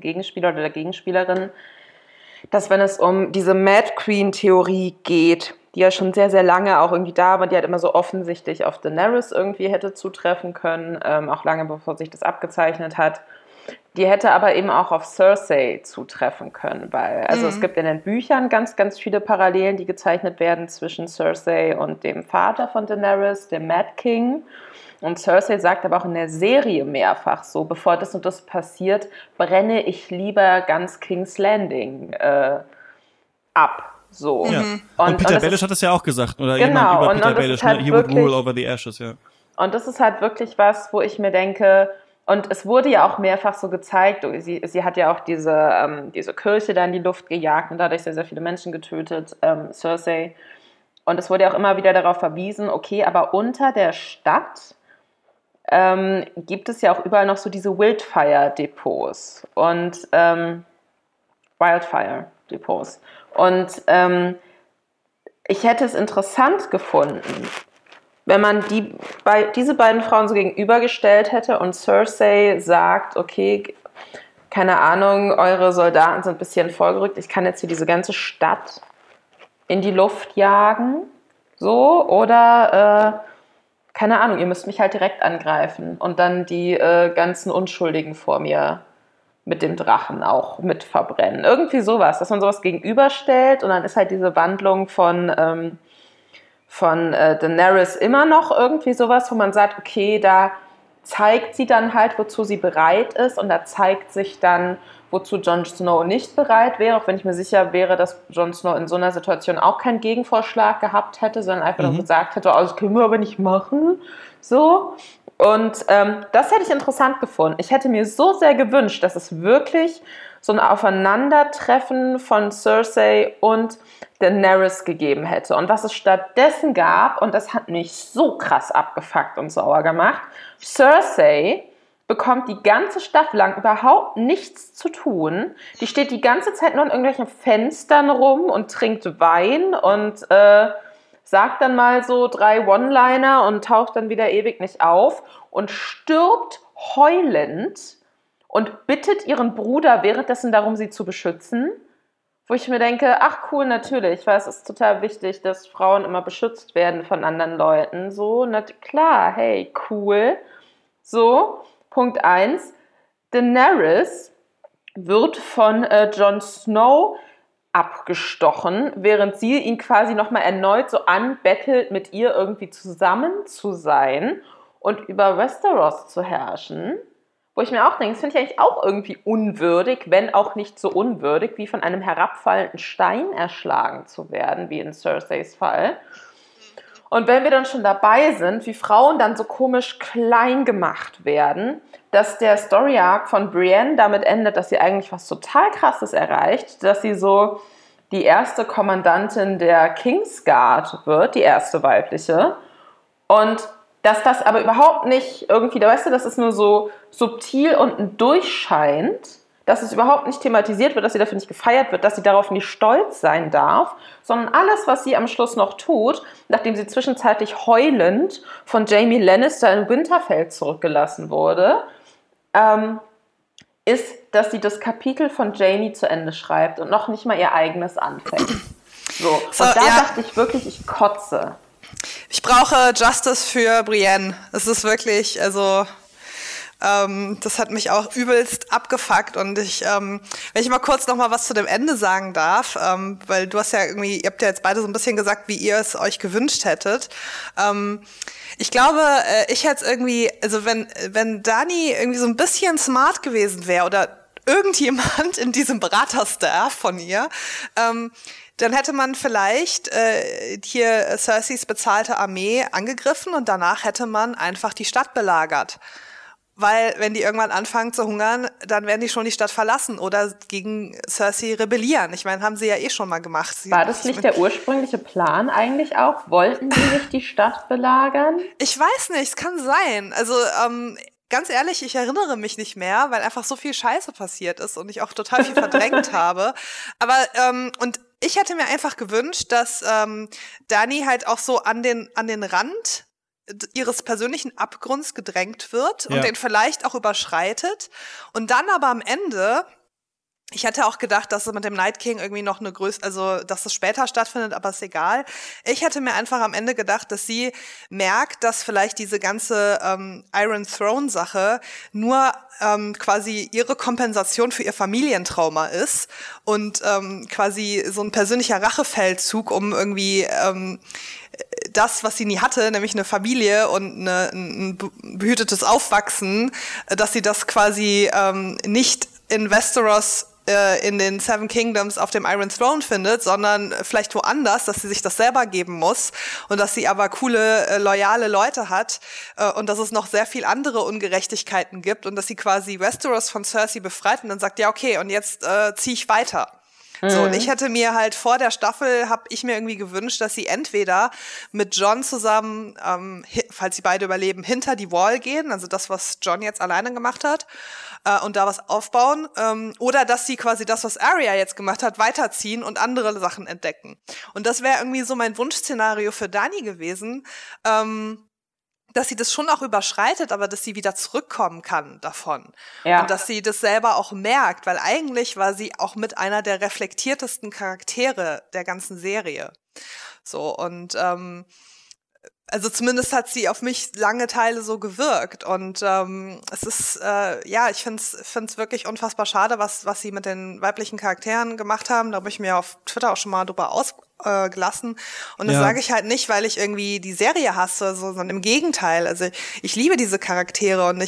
Gegenspieler oder der Gegenspielerin, dass wenn es um diese Mad Queen-Theorie geht, die ja schon sehr, sehr lange auch irgendwie da war, die halt immer so offensichtlich auf Daenerys irgendwie hätte zutreffen können, auch lange bevor sich das abgezeichnet hat. Die hätte aber eben auch auf Cersei zutreffen können, weil also es gibt in den Büchern ganz, ganz viele Parallelen, die gezeichnet werden zwischen Cersei und dem Vater von Daenerys, dem Mad King. Und Cersei sagt aber auch in der Serie mehrfach so, bevor das und das passiert, brenne ich lieber ganz King's Landing ab. So. Ja. Und Peter Baelish hat das ja auch gesagt, oder genau, jemand über Peter Baelish, halt he would rule over the ashes, ja. Und das ist halt wirklich was, wo ich mir denke, und es wurde ja auch mehrfach so gezeigt, sie hat ja auch diese Kirche da in die Luft gejagt und dadurch sehr, sehr viele Menschen getötet, Cersei. Und es wurde ja auch immer wieder darauf verwiesen, okay, aber unter der Stadt gibt es ja auch überall noch so diese Wildfire-Depots und Wildfire-Depots. Und ich hätte es interessant gefunden, wenn man diese beiden Frauen so gegenübergestellt hätte und Cersei sagt, okay, keine Ahnung, eure Soldaten sind ein bisschen vorgerückt, ich kann jetzt hier diese ganze Stadt in die Luft jagen, so, oder keine Ahnung, ihr müsst mich halt direkt angreifen und dann die ganzen Unschuldigen vor mir mit dem Drachen auch mit verbrennen. Irgendwie sowas, dass man sowas gegenüberstellt und dann ist halt diese Wandlung von Daenerys immer noch irgendwie sowas, wo man sagt, okay, da zeigt sie dann halt, wozu sie bereit ist und da zeigt sich dann, wozu Jon Snow nicht bereit wäre, auch wenn ich mir sicher wäre, dass Jon Snow in so einer Situation auch keinen Gegenvorschlag gehabt hätte, sondern einfach nur gesagt hätte, oh, das können wir aber nicht machen, so. Und das hätte ich interessant gefunden. Ich hätte mir so sehr gewünscht, dass es wirklich so ein Aufeinandertreffen von Cersei und Daenerys gegeben hätte. Und was es stattdessen gab, und das hat mich so krass abgefuckt und sauer gemacht, Cersei bekommt die ganze Staffel lang überhaupt nichts zu tun. Die steht die ganze Zeit nur in irgendwelchen Fenstern rum und trinkt Wein und sagt dann mal so 3 One-Liner und taucht dann wieder ewig nicht auf und stirbt heulend und bittet ihren Bruder währenddessen darum, sie zu beschützen, wo ich mir denke, ach cool, natürlich, weil es ist total wichtig, dass Frauen immer beschützt werden von anderen Leuten, so, na klar, hey, cool, so, Punkt 1, Daenerys wird von Jon Snow abgestochen, während sie ihn quasi nochmal erneut so anbettelt, mit ihr irgendwie zusammen zu sein und über Westeros zu herrschen. Wo ich mir auch denke, das finde ich eigentlich auch irgendwie unwürdig, wenn auch nicht so unwürdig, wie von einem herabfallenden Stein erschlagen zu werden, wie in Cerseis Fall. Und wenn wir dann schon dabei sind, wie Frauen dann so komisch klein gemacht werden, dass der Story-Arc von Brienne damit endet, dass sie eigentlich was total Krasses erreicht, dass sie so die erste Kommandantin der Kingsguard wird, die erste weibliche, und dass das aber überhaupt nicht irgendwie, weißt du, dass es nur so subtil und durchscheint, dass es überhaupt nicht thematisiert wird, dass sie dafür nicht gefeiert wird, dass sie darauf nicht stolz sein darf, sondern alles, was sie am Schluss noch tut, nachdem sie zwischenzeitlich heulend von Jamie Lannister in Winterfell zurückgelassen wurde, ist, dass sie das Kapitel von Jamie zu Ende schreibt und noch nicht mal ihr eigenes anfängt. So, und da dachte ich wirklich, ich kotze. Ich brauche Justice für Brienne. Es ist wirklich, also... das hat mich auch übelst abgefuckt und ich, wenn ich mal kurz noch mal was zu dem Ende sagen darf, weil du hast ja irgendwie, ihr habt ja jetzt beide so ein bisschen gesagt, wie ihr es euch gewünscht hättet. Ich glaube, ich hätte es irgendwie, also wenn Dani irgendwie so ein bisschen smart gewesen wäre oder irgendjemand in diesem Beraterstaff von ihr, dann hätte man vielleicht hier Cerseis bezahlte Armee angegriffen und danach hätte man einfach die Stadt belagert. Weil wenn die irgendwann anfangen zu hungern, dann werden die schon die Stadt verlassen oder gegen Cersei rebellieren. Ich meine, haben sie ja eh schon mal gemacht. War das nicht der ursprüngliche Plan eigentlich auch? Wollten die nicht die Stadt belagern? Ich weiß nicht, es kann sein. Also ganz ehrlich, ich erinnere mich nicht mehr, weil einfach so viel Scheiße passiert ist und ich auch total viel verdrängt habe. Aber und ich hätte mir einfach gewünscht, dass Dani halt auch so an den Rand ihres persönlichen Abgrunds gedrängt wird und den vielleicht auch überschreitet. Und dann aber am Ende, ich hatte auch gedacht, dass es mit dem Night King irgendwie noch eine Größe, also dass es später stattfindet, aber ist egal. Ich hätte mir einfach am Ende gedacht, dass sie merkt, dass vielleicht diese ganze Iron Throne-Sache nur quasi ihre Kompensation für ihr Familientrauma ist und quasi so ein persönlicher Rachefeldzug, um irgendwie das, was sie nie hatte, nämlich eine Familie und ein behütetes Aufwachsen, dass sie das quasi nicht in Westeros in den Seven Kingdoms auf dem Iron Throne findet, sondern vielleicht woanders, dass sie sich das selber geben muss und dass sie aber coole, loyale Leute hat und dass es noch sehr viel andere Ungerechtigkeiten gibt und dass sie quasi Westeros von Cersei befreit und dann sagt, ja okay, und jetzt ziehe ich weiter. So, und ich hätte mir halt vor der Staffel, habe ich mir irgendwie gewünscht, dass sie entweder mit Jon zusammen, falls sie beide überleben, hinter die Wall gehen, also das, was Jon jetzt alleine gemacht hat, und da was aufbauen, oder dass sie quasi das, was Arya jetzt gemacht hat, weiterziehen und andere Sachen entdecken. Und das wäre irgendwie so mein Wunschszenario für Dani gewesen, dass sie das schon auch überschreitet, aber dass sie wieder zurückkommen kann davon. Ja. Und dass sie das selber auch merkt, weil eigentlich war sie auch mit einer der reflektiertesten Charaktere der ganzen Serie. So, und also zumindest hat sie auf mich lange Teile so gewirkt. Und es ist, ich find's wirklich unfassbar schade, was sie mit den weiblichen Charakteren gemacht haben. Da habe ich mir auf Twitter auch schon mal drüber ausgelassen. Und das sage ich halt nicht, weil ich irgendwie die Serie hasse, sondern im Gegenteil. Also ich liebe diese Charaktere und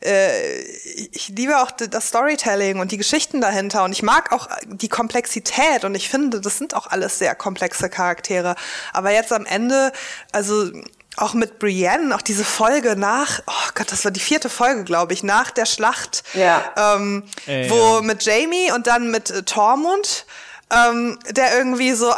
ich liebe auch das Storytelling und die Geschichten dahinter und ich mag auch die Komplexität und ich finde, das sind auch alles sehr komplexe Charaktere. Aber jetzt am Ende, also auch mit Brienne, auch diese Folge nach, oh Gott, das war die 4. Folge, glaube ich, nach der Schlacht, mit Jaime und dann mit Tormund, der irgendwie so,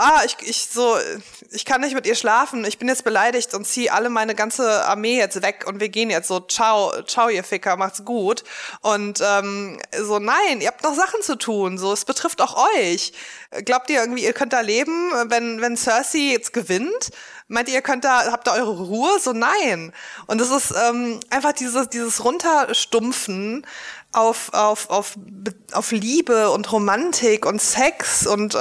ich kann nicht mit ihr schlafen, ich bin jetzt beleidigt und ziehe alle meine ganze Armee jetzt weg und wir gehen jetzt so, ciao ihr Ficker, macht's gut. Und so, nein, ihr habt noch Sachen zu tun, so, es betrifft auch euch. Glaubt ihr irgendwie, ihr könnt da leben, wenn Cersei jetzt gewinnt? Meint ihr, habt da eure Ruhe? So, nein. Und es ist einfach dieses Runterstumpfen auf Liebe und Romantik und Sex und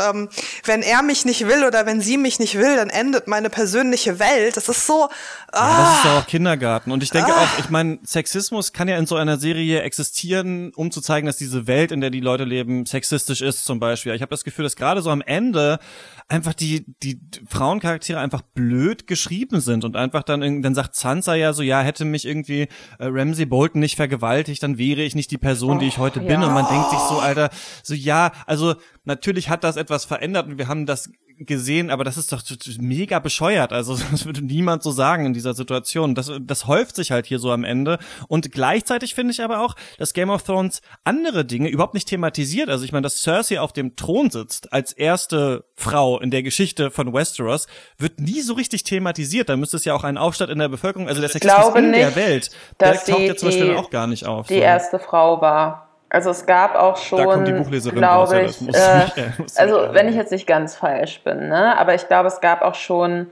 wenn er mich nicht will oder wenn sie mich nicht will, dann endet meine persönliche Welt. Das ist so... das ist ja auch Kindergarten. Und ich denke auch, ich meine, Sexismus kann ja in so einer Serie existieren, um zu zeigen, dass diese Welt, in der die Leute leben, sexistisch ist zum Beispiel. Ich habe das Gefühl, dass gerade so am Ende einfach die Frauencharaktere einfach blöd geschrieben sind und einfach dann sagt Sansa ja so, ja, hätte mich irgendwie Ramsay Bolton nicht vergewaltigt, dann wäre ich nicht die Person, die ich heute bin. Und man denkt sich so, Alter, so ja, also natürlich hat das etwas verändert und wir haben das gesehen, aber das ist doch mega bescheuert. Also das würde niemand so sagen in dieser Situation. Das häuft sich halt hier so am Ende. Und gleichzeitig finde ich aber auch, dass Game of Thrones andere Dinge überhaupt nicht thematisiert. Also ich meine, dass Cersei auf dem Thron sitzt als erste Frau in der Geschichte von Westeros, wird nie so richtig thematisiert. Da müsste es ja auch einen Aufstand in der Bevölkerung, also der Sexismus in der Welt, der taucht ja zum Beispiel auch gar nicht auf. Die erste Frau war. Also es gab auch schon, da kommt die Buchleserin raus, ja, das muss also wenn ich jetzt nicht ganz falsch bin, ne? Aber ich glaube, es gab auch schon,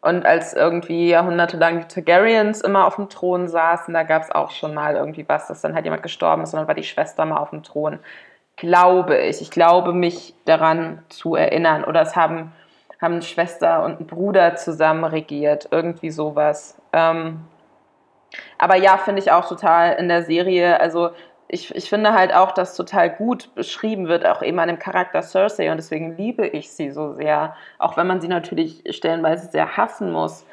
und als irgendwie jahrhundertelang die Targaryens immer auf dem Thron saßen, da gab es auch schon mal irgendwie was, dass dann halt jemand gestorben ist und dann war die Schwester mal auf dem Thron. Glaube ich. Ich glaube, mich daran zu erinnern. Oder es haben eine Schwester und ein Bruder zusammen regiert. Irgendwie sowas. Aber ja, finde ich auch total in der Serie, also ich finde halt auch, dass total gut beschrieben wird, auch eben an dem Charakter Cersei, und deswegen liebe ich sie so sehr, auch wenn man sie natürlich stellenweise sehr hassen muss,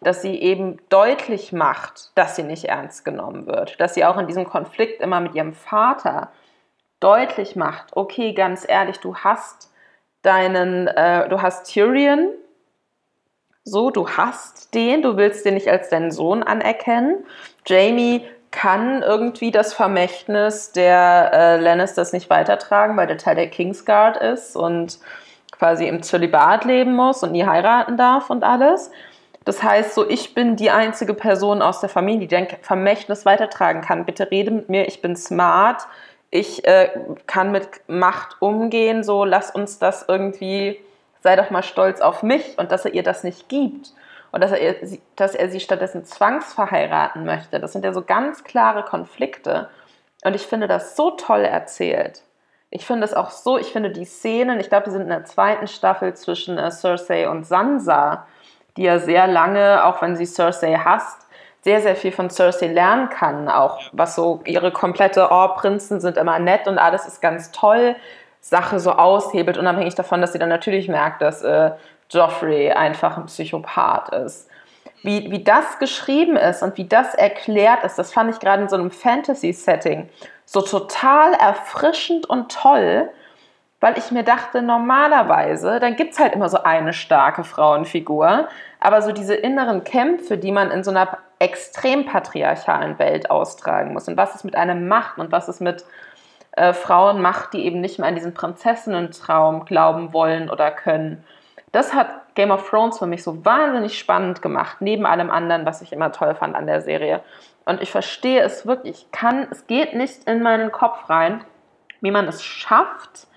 dass sie eben deutlich macht, dass sie nicht ernst genommen wird, dass sie auch in diesem Konflikt immer mit ihrem Vater deutlich macht, okay, ganz ehrlich, du hast Tyrion, so, du hast den, du willst den nicht als deinen Sohn anerkennen. Jaime kann irgendwie das Vermächtnis der Lannisters nicht weitertragen, weil der Teil der Kingsguard ist und quasi im Zölibat leben muss und nie heiraten darf und alles. Das heißt so, ich bin die einzige Person aus der Familie, die dein Vermächtnis weitertragen kann. Bitte rede mit mir, ich bin smart, ich kann mit Macht umgehen, so lass uns das irgendwie... Sei doch mal stolz auf mich, und dass er ihr das nicht gibt und dass er sie stattdessen zwangsverheiraten möchte. Das sind ja so ganz klare Konflikte, und ich finde das so toll erzählt. Ich finde das auch so, ich finde die Szenen, ich glaube, die sind in der zweiten Staffel zwischen Cersei und Sansa, die ja sehr lange, auch wenn sie Cersei hasst, sehr, sehr viel von Cersei lernen kann, auch was so ihre komplette, oh, Prinzen sind immer nett und alles ist ganz toll, Sache so aushebelt, unabhängig davon, dass sie dann natürlich merkt, dass Joffrey einfach ein Psychopath ist. Wie das geschrieben ist und wie das erklärt ist, das fand ich gerade in so einem Fantasy-Setting so total erfrischend und toll, weil ich mir dachte, normalerweise, dann gibt es halt immer so eine starke Frauenfigur, aber so diese inneren Kämpfe, die man in so einer extrem patriarchalen Welt austragen muss, und was ist mit einem Macht und was ist mit Frauenmacht, die eben nicht mehr an diesen Prinzessinnen-Traum glauben wollen oder können. Das hat Game of Thrones für mich so wahnsinnig spannend gemacht, neben allem anderen, was ich immer toll fand an der Serie. Und ich verstehe es wirklich, es geht nicht in meinen Kopf rein, wie man es schafft.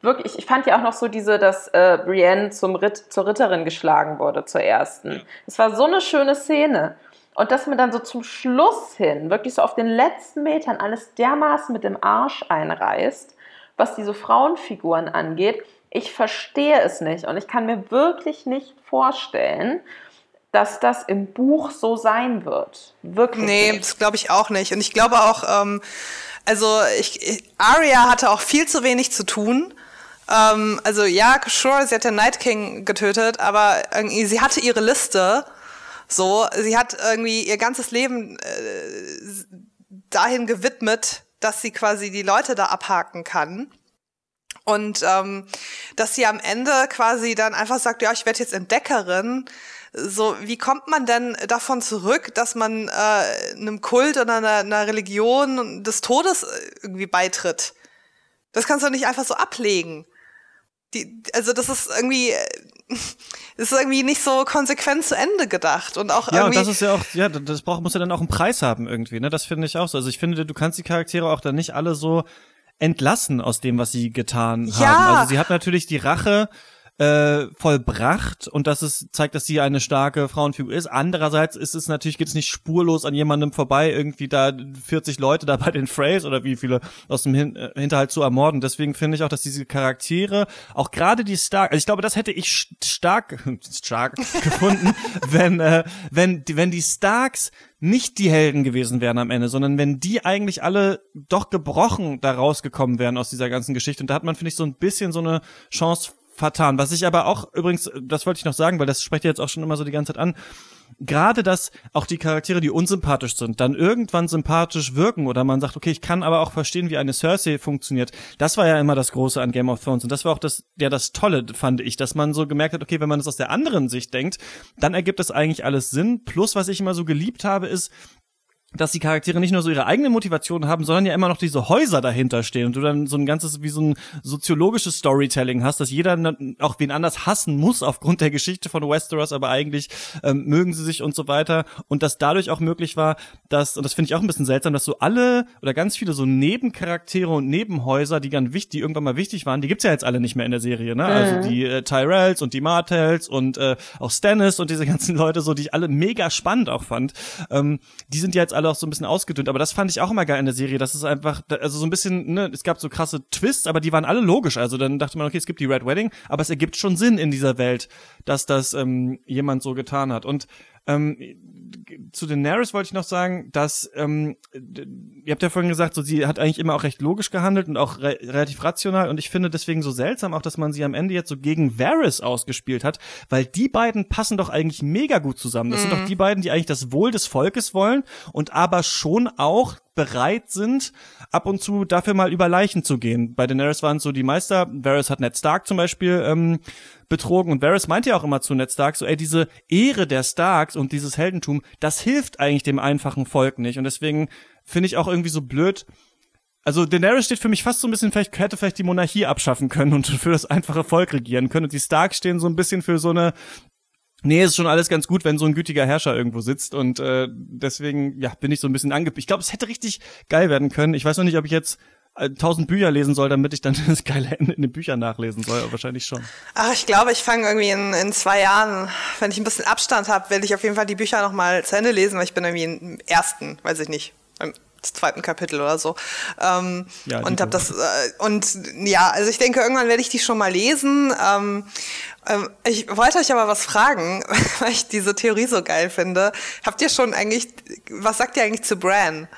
Wirklich, ich fand ja auch noch so dass Brienne zur Ritterin geschlagen wurde, zur ersten. Es war so eine schöne Szene. Und dass man dann so zum Schluss hin, wirklich so auf den letzten Metern, alles dermaßen mit dem Arsch einreißt, was diese Frauenfiguren angeht, ich verstehe es nicht. Und ich kann mir wirklich nicht vorstellen, dass das im Buch so sein wird. Wirklich. Nee, das glaube ich auch nicht. Und ich glaube auch, Arya hatte auch viel zu wenig zu tun. Also ja, sure, sie hat den Night King getötet, aber sie hatte ihre Liste. So, sie hat irgendwie ihr ganzes Leben dahin gewidmet, dass sie quasi die Leute da abhaken kann. Und dass sie am Ende quasi dann einfach sagt, ja, ich werde jetzt Entdeckerin. So, wie kommt man denn davon zurück, dass man einem Kult oder einer Religion des Todes irgendwie beitritt? Das kannst du nicht einfach so ablegen. Das ist irgendwie nicht so konsequent zu Ende gedacht, und auch irgendwie. Ja, und das ist ja auch, ja, das muss ja dann auch einen Preis haben irgendwie, ne? Das finde ich auch so. Also ich finde, du kannst die Charaktere auch dann nicht alle so entlassen aus dem, was sie getan haben. Also sie hat natürlich die Rache vollbracht, und zeigt, dass sie eine starke Frauenfigur ist. Andererseits ist es natürlich, geht's nicht spurlos an jemandem vorbei, irgendwie da 40 Leute da bei den Freys oder wie viele aus dem Hinterhalt zu ermorden. Deswegen finde ich auch, dass diese Charaktere, auch gerade die Stark, also ich glaube, das hätte ich stark gefunden, wenn die Starks nicht die Helden gewesen wären am Ende, sondern wenn die eigentlich alle doch gebrochen da rausgekommen wären aus dieser ganzen Geschichte. Und da hat man, finde ich, so ein bisschen so eine Chance vertan. Was ich aber auch, übrigens, das wollte ich noch sagen, weil das sprecht ihr jetzt auch schon immer so die ganze Zeit an, gerade, dass auch die Charaktere, die unsympathisch sind, dann irgendwann sympathisch wirken, oder man sagt, okay, ich kann aber auch verstehen, wie eine Cersei funktioniert. Das war ja immer das Große an Game of Thrones, und das war auch das Tolle, fand ich, dass man so gemerkt hat, okay, wenn man das aus der anderen Sicht denkt, dann ergibt das eigentlich alles Sinn. Plus, was ich immer so geliebt habe, ist, dass die Charaktere nicht nur so ihre eigene Motivation haben, sondern ja immer noch diese Häuser dahinter stehen und du dann so ein ganzes, wie so ein soziologisches Storytelling hast, dass jeder auch wen anders hassen muss aufgrund der Geschichte von Westeros, aber eigentlich mögen sie sich und so weiter, und dass dadurch auch möglich war, dass, und das finde ich auch ein bisschen seltsam, dass so alle oder ganz viele so Nebencharaktere und Nebenhäuser, die ganz wichtig, die irgendwann mal wichtig waren, die gibt's ja jetzt alle nicht mehr in der Serie, ne? Also die Tyrells und die Martells und auch Stannis und diese ganzen Leute, so, die ich alle mega spannend auch fand, die sind ja jetzt alle auch so ein bisschen ausgedünnt, aber das fand ich auch immer geil in der Serie, das ist einfach, also so ein bisschen, ne, es gab so krasse Twists, aber die waren alle logisch, also dann dachte man, okay, es gibt die Red Wedding, aber es ergibt schon Sinn in dieser Welt, dass das jemand so getan hat. Und zu Daenerys wollte ich noch sagen, dass ihr habt ja vorhin gesagt, so, sie hat eigentlich immer auch recht logisch gehandelt und auch relativ rational, und ich finde deswegen so seltsam auch, dass man sie am Ende jetzt so gegen Varys ausgespielt hat, weil die beiden passen doch eigentlich mega gut zusammen. Das sind doch die beiden, die eigentlich das Wohl des Volkes wollen und aber schon auch bereit sind, ab und zu dafür mal über Leichen zu gehen. Bei Daenerys waren es so die Meister, Varys hat Ned Stark zum Beispiel betrogen, und Varys meinte ja auch immer zu Ned Stark so, ey, diese Ehre der Starks und dieses Heldentum, das hilft eigentlich dem einfachen Volk nicht, und deswegen finde ich auch irgendwie so blöd, also Daenerys steht für mich fast so ein bisschen, vielleicht hätte die Monarchie abschaffen können und für das einfache Volk regieren können, und die Starks stehen so ein bisschen für so eine, nee, ist schon alles ganz gut, wenn so ein gütiger Herrscher irgendwo sitzt, und deswegen, ja, bin ich so ein bisschen angepisst. Ich glaube, es hätte richtig geil werden können. Ich weiß noch nicht, ob ich jetzt 1000 Bücher lesen soll, damit ich dann das geile Ende in den Büchern nachlesen soll, aber wahrscheinlich schon. Ach, ich glaube, ich fange irgendwie in 2 Jahren, wenn ich ein bisschen Abstand habe, werde ich auf jeden Fall die Bücher nochmal zu Ende lesen, weil ich bin irgendwie im ersten, weiß ich nicht, im 2. Kapitel oder so. Ja, und hab das, und ja, also ich denke, irgendwann werde ich die schon mal lesen. Ich wollte euch aber was fragen, weil ich diese Theorie so geil finde. Habt ihr schon eigentlich, was sagt ihr eigentlich zu Bran?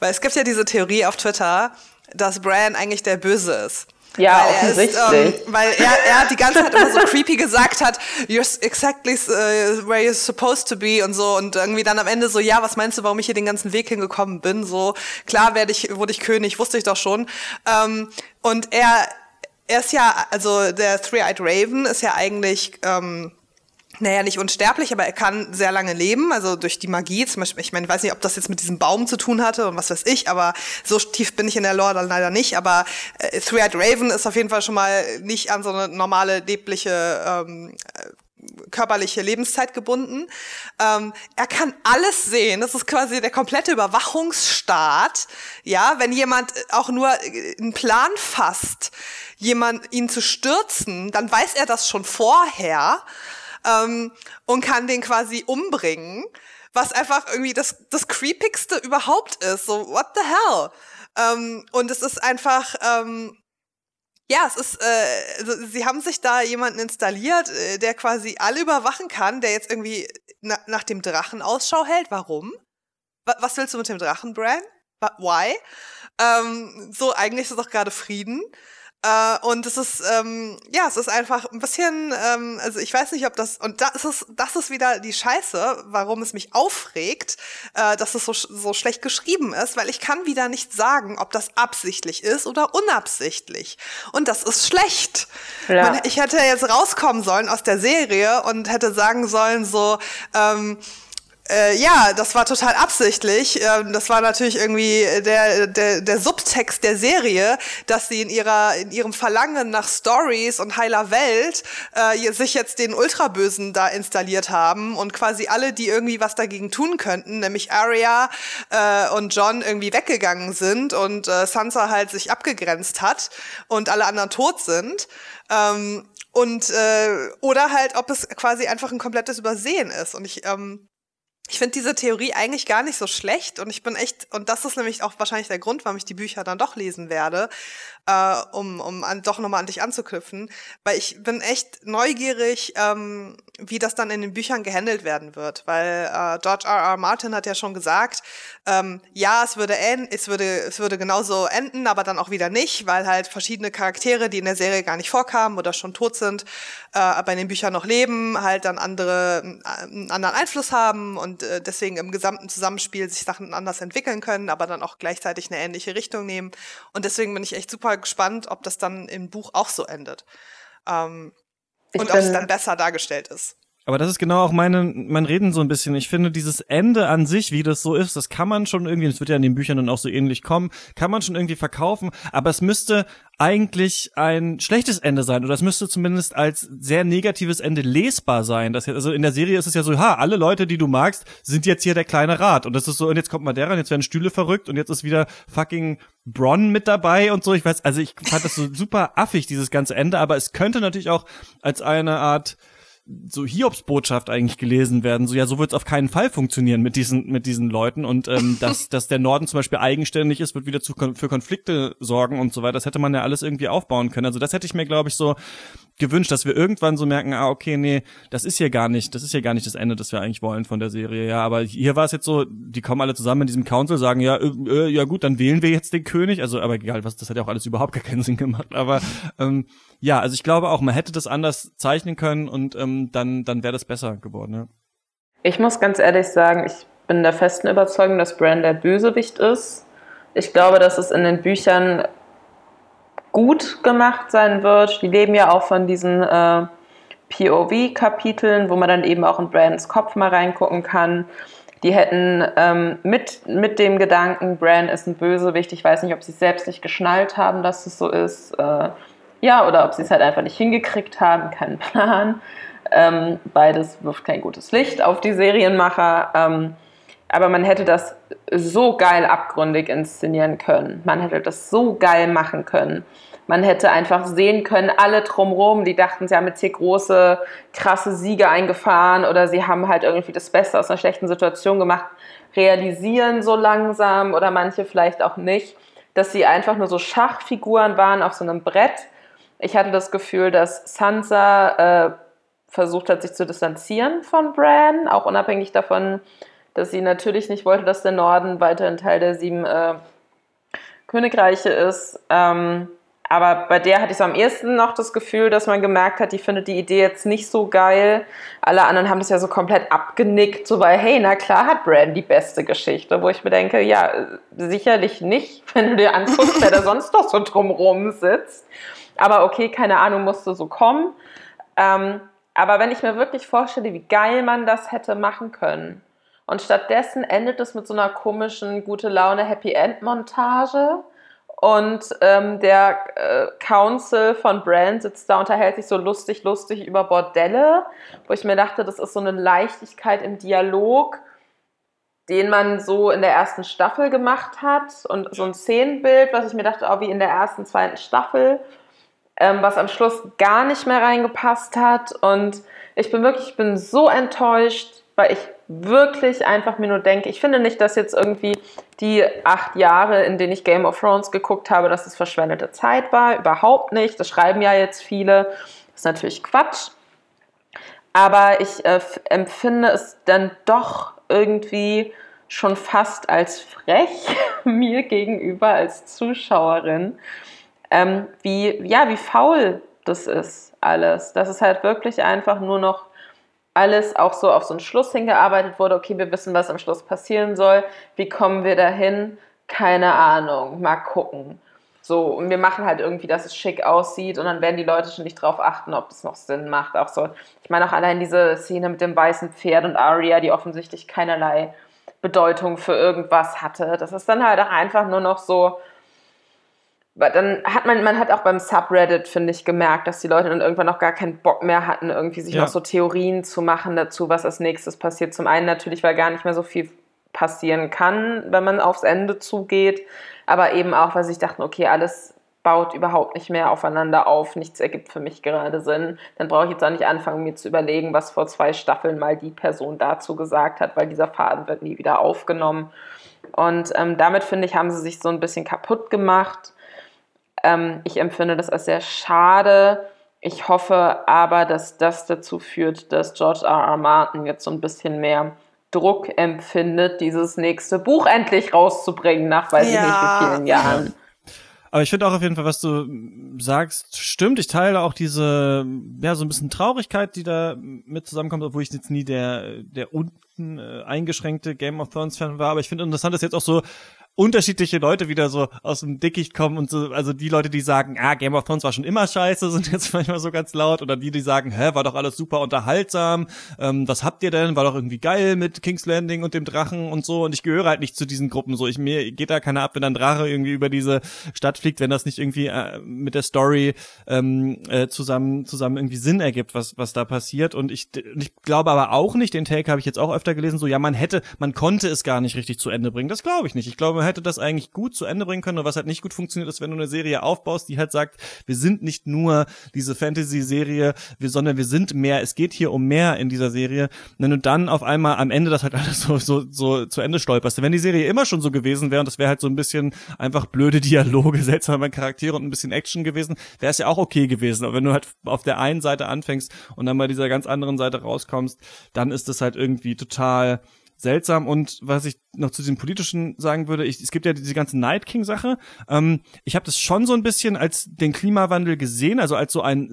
Weil es gibt ja diese Theorie auf Twitter, dass Bran eigentlich der Böse ist. Ja, weil offensichtlich. Weil er die ganze Zeit immer so creepy gesagt hat, you're exactly where you're supposed to be und so, und irgendwie dann am Ende so, ja, was meinst du, warum ich hier den ganzen Weg hingekommen bin? So, klar wurde ich König, wusste ich doch schon. Und er ist ja, also der Three-Eyed Raven ist ja eigentlich, naja, nicht unsterblich, aber er kann sehr lange leben, also durch die Magie zum Beispiel. Ich meine, ich weiß nicht, ob das jetzt mit diesem Baum zu tun hatte und was weiß ich, aber so tief bin ich in der Lore dann leider nicht, aber Three-Eyed Raven ist auf jeden Fall schon mal nicht an so eine normale, lebliche, körperliche Lebenszeit gebunden. Er kann alles sehen. Das ist quasi der komplette Überwachungsstaat. Ja, wenn jemand auch nur einen Plan fasst, ihn zu stürzen, dann weiß er das schon vorher. Und kann den quasi umbringen, was einfach irgendwie das Creepigste überhaupt ist. So, what the hell? Und es ist einfach, ja, es ist, also sie haben sich da jemanden installiert, der quasi alle überwachen kann, der jetzt irgendwie nach dem Drachen Ausschau hält. Warum? Was willst du mit dem Drachen, Bran? Why? So, eigentlich ist es doch gerade Frieden. Und es ist, ja, es ist einfach ein bisschen, also ich weiß nicht, ob das, und das ist wieder die Scheiße, warum es mich aufregt, dass es so schlecht geschrieben ist, weil ich kann wieder nicht sagen, ob das absichtlich ist oder unabsichtlich. Und das ist schlecht. Ja. Ich hätte jetzt rauskommen sollen aus der Serie und hätte sagen sollen so, ja, das war total absichtlich. Das war natürlich irgendwie der Subtext der Serie, dass sie in ihrem Verlangen nach Stories und heiler Welt sich jetzt den Ultrabösen da installiert haben und quasi alle, die irgendwie was dagegen tun könnten, nämlich Arya und Jon irgendwie weggegangen sind und Sansa halt sich abgegrenzt hat und alle anderen tot sind. Und oder halt, ob es quasi einfach ein komplettes Übersehen ist. Und ich finde diese Theorie eigentlich gar nicht so schlecht, und ich bin echt, und das ist nämlich auch wahrscheinlich der Grund, warum ich die Bücher dann doch lesen werde, doch nochmal an dich anzuknüpfen, weil ich bin echt neugierig, wie das dann in den Büchern gehandelt werden wird, weil George R. R. Martin hat ja schon gesagt, ja, es würde genauso enden, aber dann auch wieder nicht, weil halt verschiedene Charaktere, die in der Serie gar nicht vorkamen oder schon tot sind, aber in den Büchern noch leben, halt dann einen anderen Einfluss haben und deswegen im gesamten Zusammenspiel sich Sachen anders entwickeln können, aber dann auch gleichzeitig eine ähnliche Richtung nehmen. Und deswegen bin ich echt super gespannt, ob das dann im Buch auch so endet. Und ob es dann besser dargestellt ist. Aber das ist genau auch mein Reden so ein bisschen. Ich finde, dieses Ende an sich, wie das so ist, das kann man schon irgendwie, das wird ja in den Büchern dann auch so ähnlich kommen, kann man schon irgendwie verkaufen, aber es müsste eigentlich ein schlechtes Ende sein oder es müsste zumindest als sehr negatives Ende lesbar sein. Das, also in der Serie ist es ja so, ha, alle Leute, die du magst, sind jetzt hier der kleine Rat und das ist so, und jetzt kommt Madeira und jetzt werden Stühle verrückt und jetzt ist wieder fucking Bronn mit dabei und so. Ich weiß, also ich fand das so super affig, dieses ganze Ende, aber es könnte natürlich auch als eine Art so Hiobsbotschaft eigentlich gelesen werden, so ja, so wird's auf keinen Fall funktionieren mit diesen Leuten und dass der Norden zum Beispiel eigenständig ist, wird wieder für Konflikte sorgen und so weiter. Das hätte man ja alles irgendwie aufbauen können. Also das hätte ich mir, glaube ich, so gewünscht, dass wir irgendwann so merken, ah, okay, nee, das ist hier gar nicht das Ende, das wir eigentlich wollen von der Serie, ja, aber hier war es jetzt so, die kommen alle zusammen in diesem Council, sagen, ja gut, dann wählen wir jetzt den König, also, aber egal, was, das hat ja auch alles überhaupt gar keinen Sinn gemacht, aber, ja, also ich glaube auch, man hätte das anders zeichnen können und, dann wäre das besser geworden, ja. Ich muss ganz ehrlich sagen, ich bin der festen Überzeugung, dass Bran der Bösewicht ist. Ich glaube, dass es in den Büchern gut gemacht sein wird. Die leben ja auch von diesen POV-Kapiteln, wo man dann eben auch in Brans Kopf mal reingucken kann. Die hätten mit dem Gedanken, Bran ist ein Bösewicht, ich weiß nicht, ob sie es selbst nicht geschnallt haben, dass es so ist, ja, oder ob sie es halt einfach nicht hingekriegt haben, keinen Plan. Beides wirft kein gutes Licht auf die Serienmacher, aber man hätte das so geil abgründig inszenieren können. Man hätte das so geil machen können. Man hätte einfach sehen können, alle drumherum, die dachten, sie haben jetzt hier große, krasse Siege eingefahren oder sie haben halt irgendwie das Beste aus einer schlechten Situation gemacht, realisieren so langsam oder manche vielleicht auch nicht, dass sie einfach nur so Schachfiguren waren auf so einem Brett. Ich hatte das Gefühl, dass Sansa versucht hat, sich zu distanzieren von Bran, auch unabhängig davon, dass sie natürlich nicht wollte, dass der Norden weiterhin Teil der 7 Königreiche ist. Aber bei der hatte ich so am ehesten noch das Gefühl, dass man gemerkt hat, die findet die Idee jetzt nicht so geil. Alle anderen haben das ja so komplett abgenickt, so weil, hey, na klar hat Bran die beste Geschichte. Wo ich mir denke, ja, sicherlich nicht, wenn du dir anguckst, wer da sonst noch so drumrum sitzt. Aber okay, keine Ahnung, musste so kommen. Aber wenn ich mir wirklich vorstelle, wie geil man das hätte machen können, und stattdessen endet es mit so einer komischen Gute-Laune-Happy-End-Montage. Und der Council von Bran sitzt da, unterhält sich so lustig über Bordelle, wo ich mir dachte, das ist so eine Leichtigkeit im Dialog, den man so in der ersten Staffel gemacht hat. Und so ein Szenenbild, was ich mir dachte, auch wie in der ersten, zweiten Staffel, was am Schluss gar nicht mehr reingepasst hat. Und ich bin so enttäuscht, weil ich wirklich einfach mir nur denke, ich finde nicht, dass jetzt irgendwie die 8 Jahre, in denen ich Game of Thrones geguckt habe, dass es verschwendete Zeit war, überhaupt nicht, das schreiben ja jetzt viele, das ist natürlich Quatsch, aber ich empfinde es dann doch irgendwie schon fast als frech mir gegenüber als Zuschauerin, wie faul das ist alles, dass es halt wirklich einfach nur noch alles auch so auf so einen Schluss hingearbeitet wurde, okay, wir wissen, was am Schluss passieren soll, wie kommen wir dahin? Keine Ahnung, mal gucken. So, und wir machen halt irgendwie, dass es schick aussieht und dann werden die Leute schon nicht drauf achten, ob das noch Sinn macht. Auch so, ich meine auch allein diese Szene mit dem weißen Pferd und Arya, die offensichtlich keinerlei Bedeutung für irgendwas hatte. Das ist dann halt auch einfach nur noch so. Dann hat man hat auch beim Subreddit, finde ich, gemerkt, dass die Leute dann irgendwann auch gar keinen Bock mehr hatten, irgendwie sich noch so Theorien zu machen dazu, was als nächstes passiert. Zum einen natürlich, weil gar nicht mehr so viel passieren kann, wenn man aufs Ende zugeht, aber eben auch, weil sie sich dachten, okay, alles baut überhaupt nicht mehr aufeinander auf, nichts ergibt für mich gerade Sinn. Dann brauche ich jetzt auch nicht anfangen, mir zu überlegen, was vor 2 Staffeln mal die Person dazu gesagt hat, weil dieser Faden wird nie wieder aufgenommen. Und damit, finde ich, haben sie sich so ein bisschen kaputt gemacht. Ich empfinde das als sehr schade. Ich hoffe aber, dass das dazu führt, dass George R. R. Martin jetzt so ein bisschen mehr Druck empfindet, dieses nächste Buch endlich rauszubringen, nach weiß ich nicht wie vielen Jahren. Aber ich finde auch auf jeden Fall, was du sagst, stimmt. Ich teile auch diese, ja, so ein bisschen Traurigkeit, die da mit zusammenkommt, obwohl ich jetzt nie der unten eingeschränkte Game of Thrones Fan war. Aber ich finde interessant, dass jetzt auch so unterschiedliche Leute wieder so aus dem Dickicht kommen und so, also die Leute, die sagen, Game of Thrones war schon immer scheiße, sind jetzt manchmal so ganz laut, oder die sagen, war doch alles super unterhaltsam, was habt ihr denn, war doch irgendwie geil mit King's Landing und dem Drachen und so, und ich gehöre halt nicht zu diesen Gruppen, so, mir geht da keiner ab, wenn ein Drache irgendwie über diese Stadt fliegt, wenn das nicht irgendwie mit der Story zusammen irgendwie Sinn ergibt, was da passiert, und ich glaube aber auch nicht, den Take habe ich jetzt auch öfter gelesen, so, ja, man konnte es gar nicht richtig zu Ende bringen, das glaube ich nicht, ich glaube, man hätte das eigentlich gut zu Ende bringen können, und was halt nicht gut funktioniert, ist, wenn du eine Serie aufbaust, die halt sagt, wir sind nicht nur diese Fantasy-Serie, sondern wir sind mehr, es geht hier um mehr in dieser Serie, wenn du dann auf einmal am Ende das halt alles so zu Ende stolperst, wenn die Serie immer schon so gewesen wäre und das wäre halt so ein bisschen einfach blöde Dialoge, seltsame Charaktere und ein bisschen Action gewesen, wäre es ja auch okay gewesen, aber wenn du halt auf der einen Seite anfängst und dann bei dieser ganz anderen Seite rauskommst, dann ist das halt irgendwie total seltsam. Und was ich noch zu diesem Politischen sagen würde, es gibt ja diese ganze Night King-Sache. Ich habe das schon so ein bisschen als den Klimawandel gesehen, also als so ein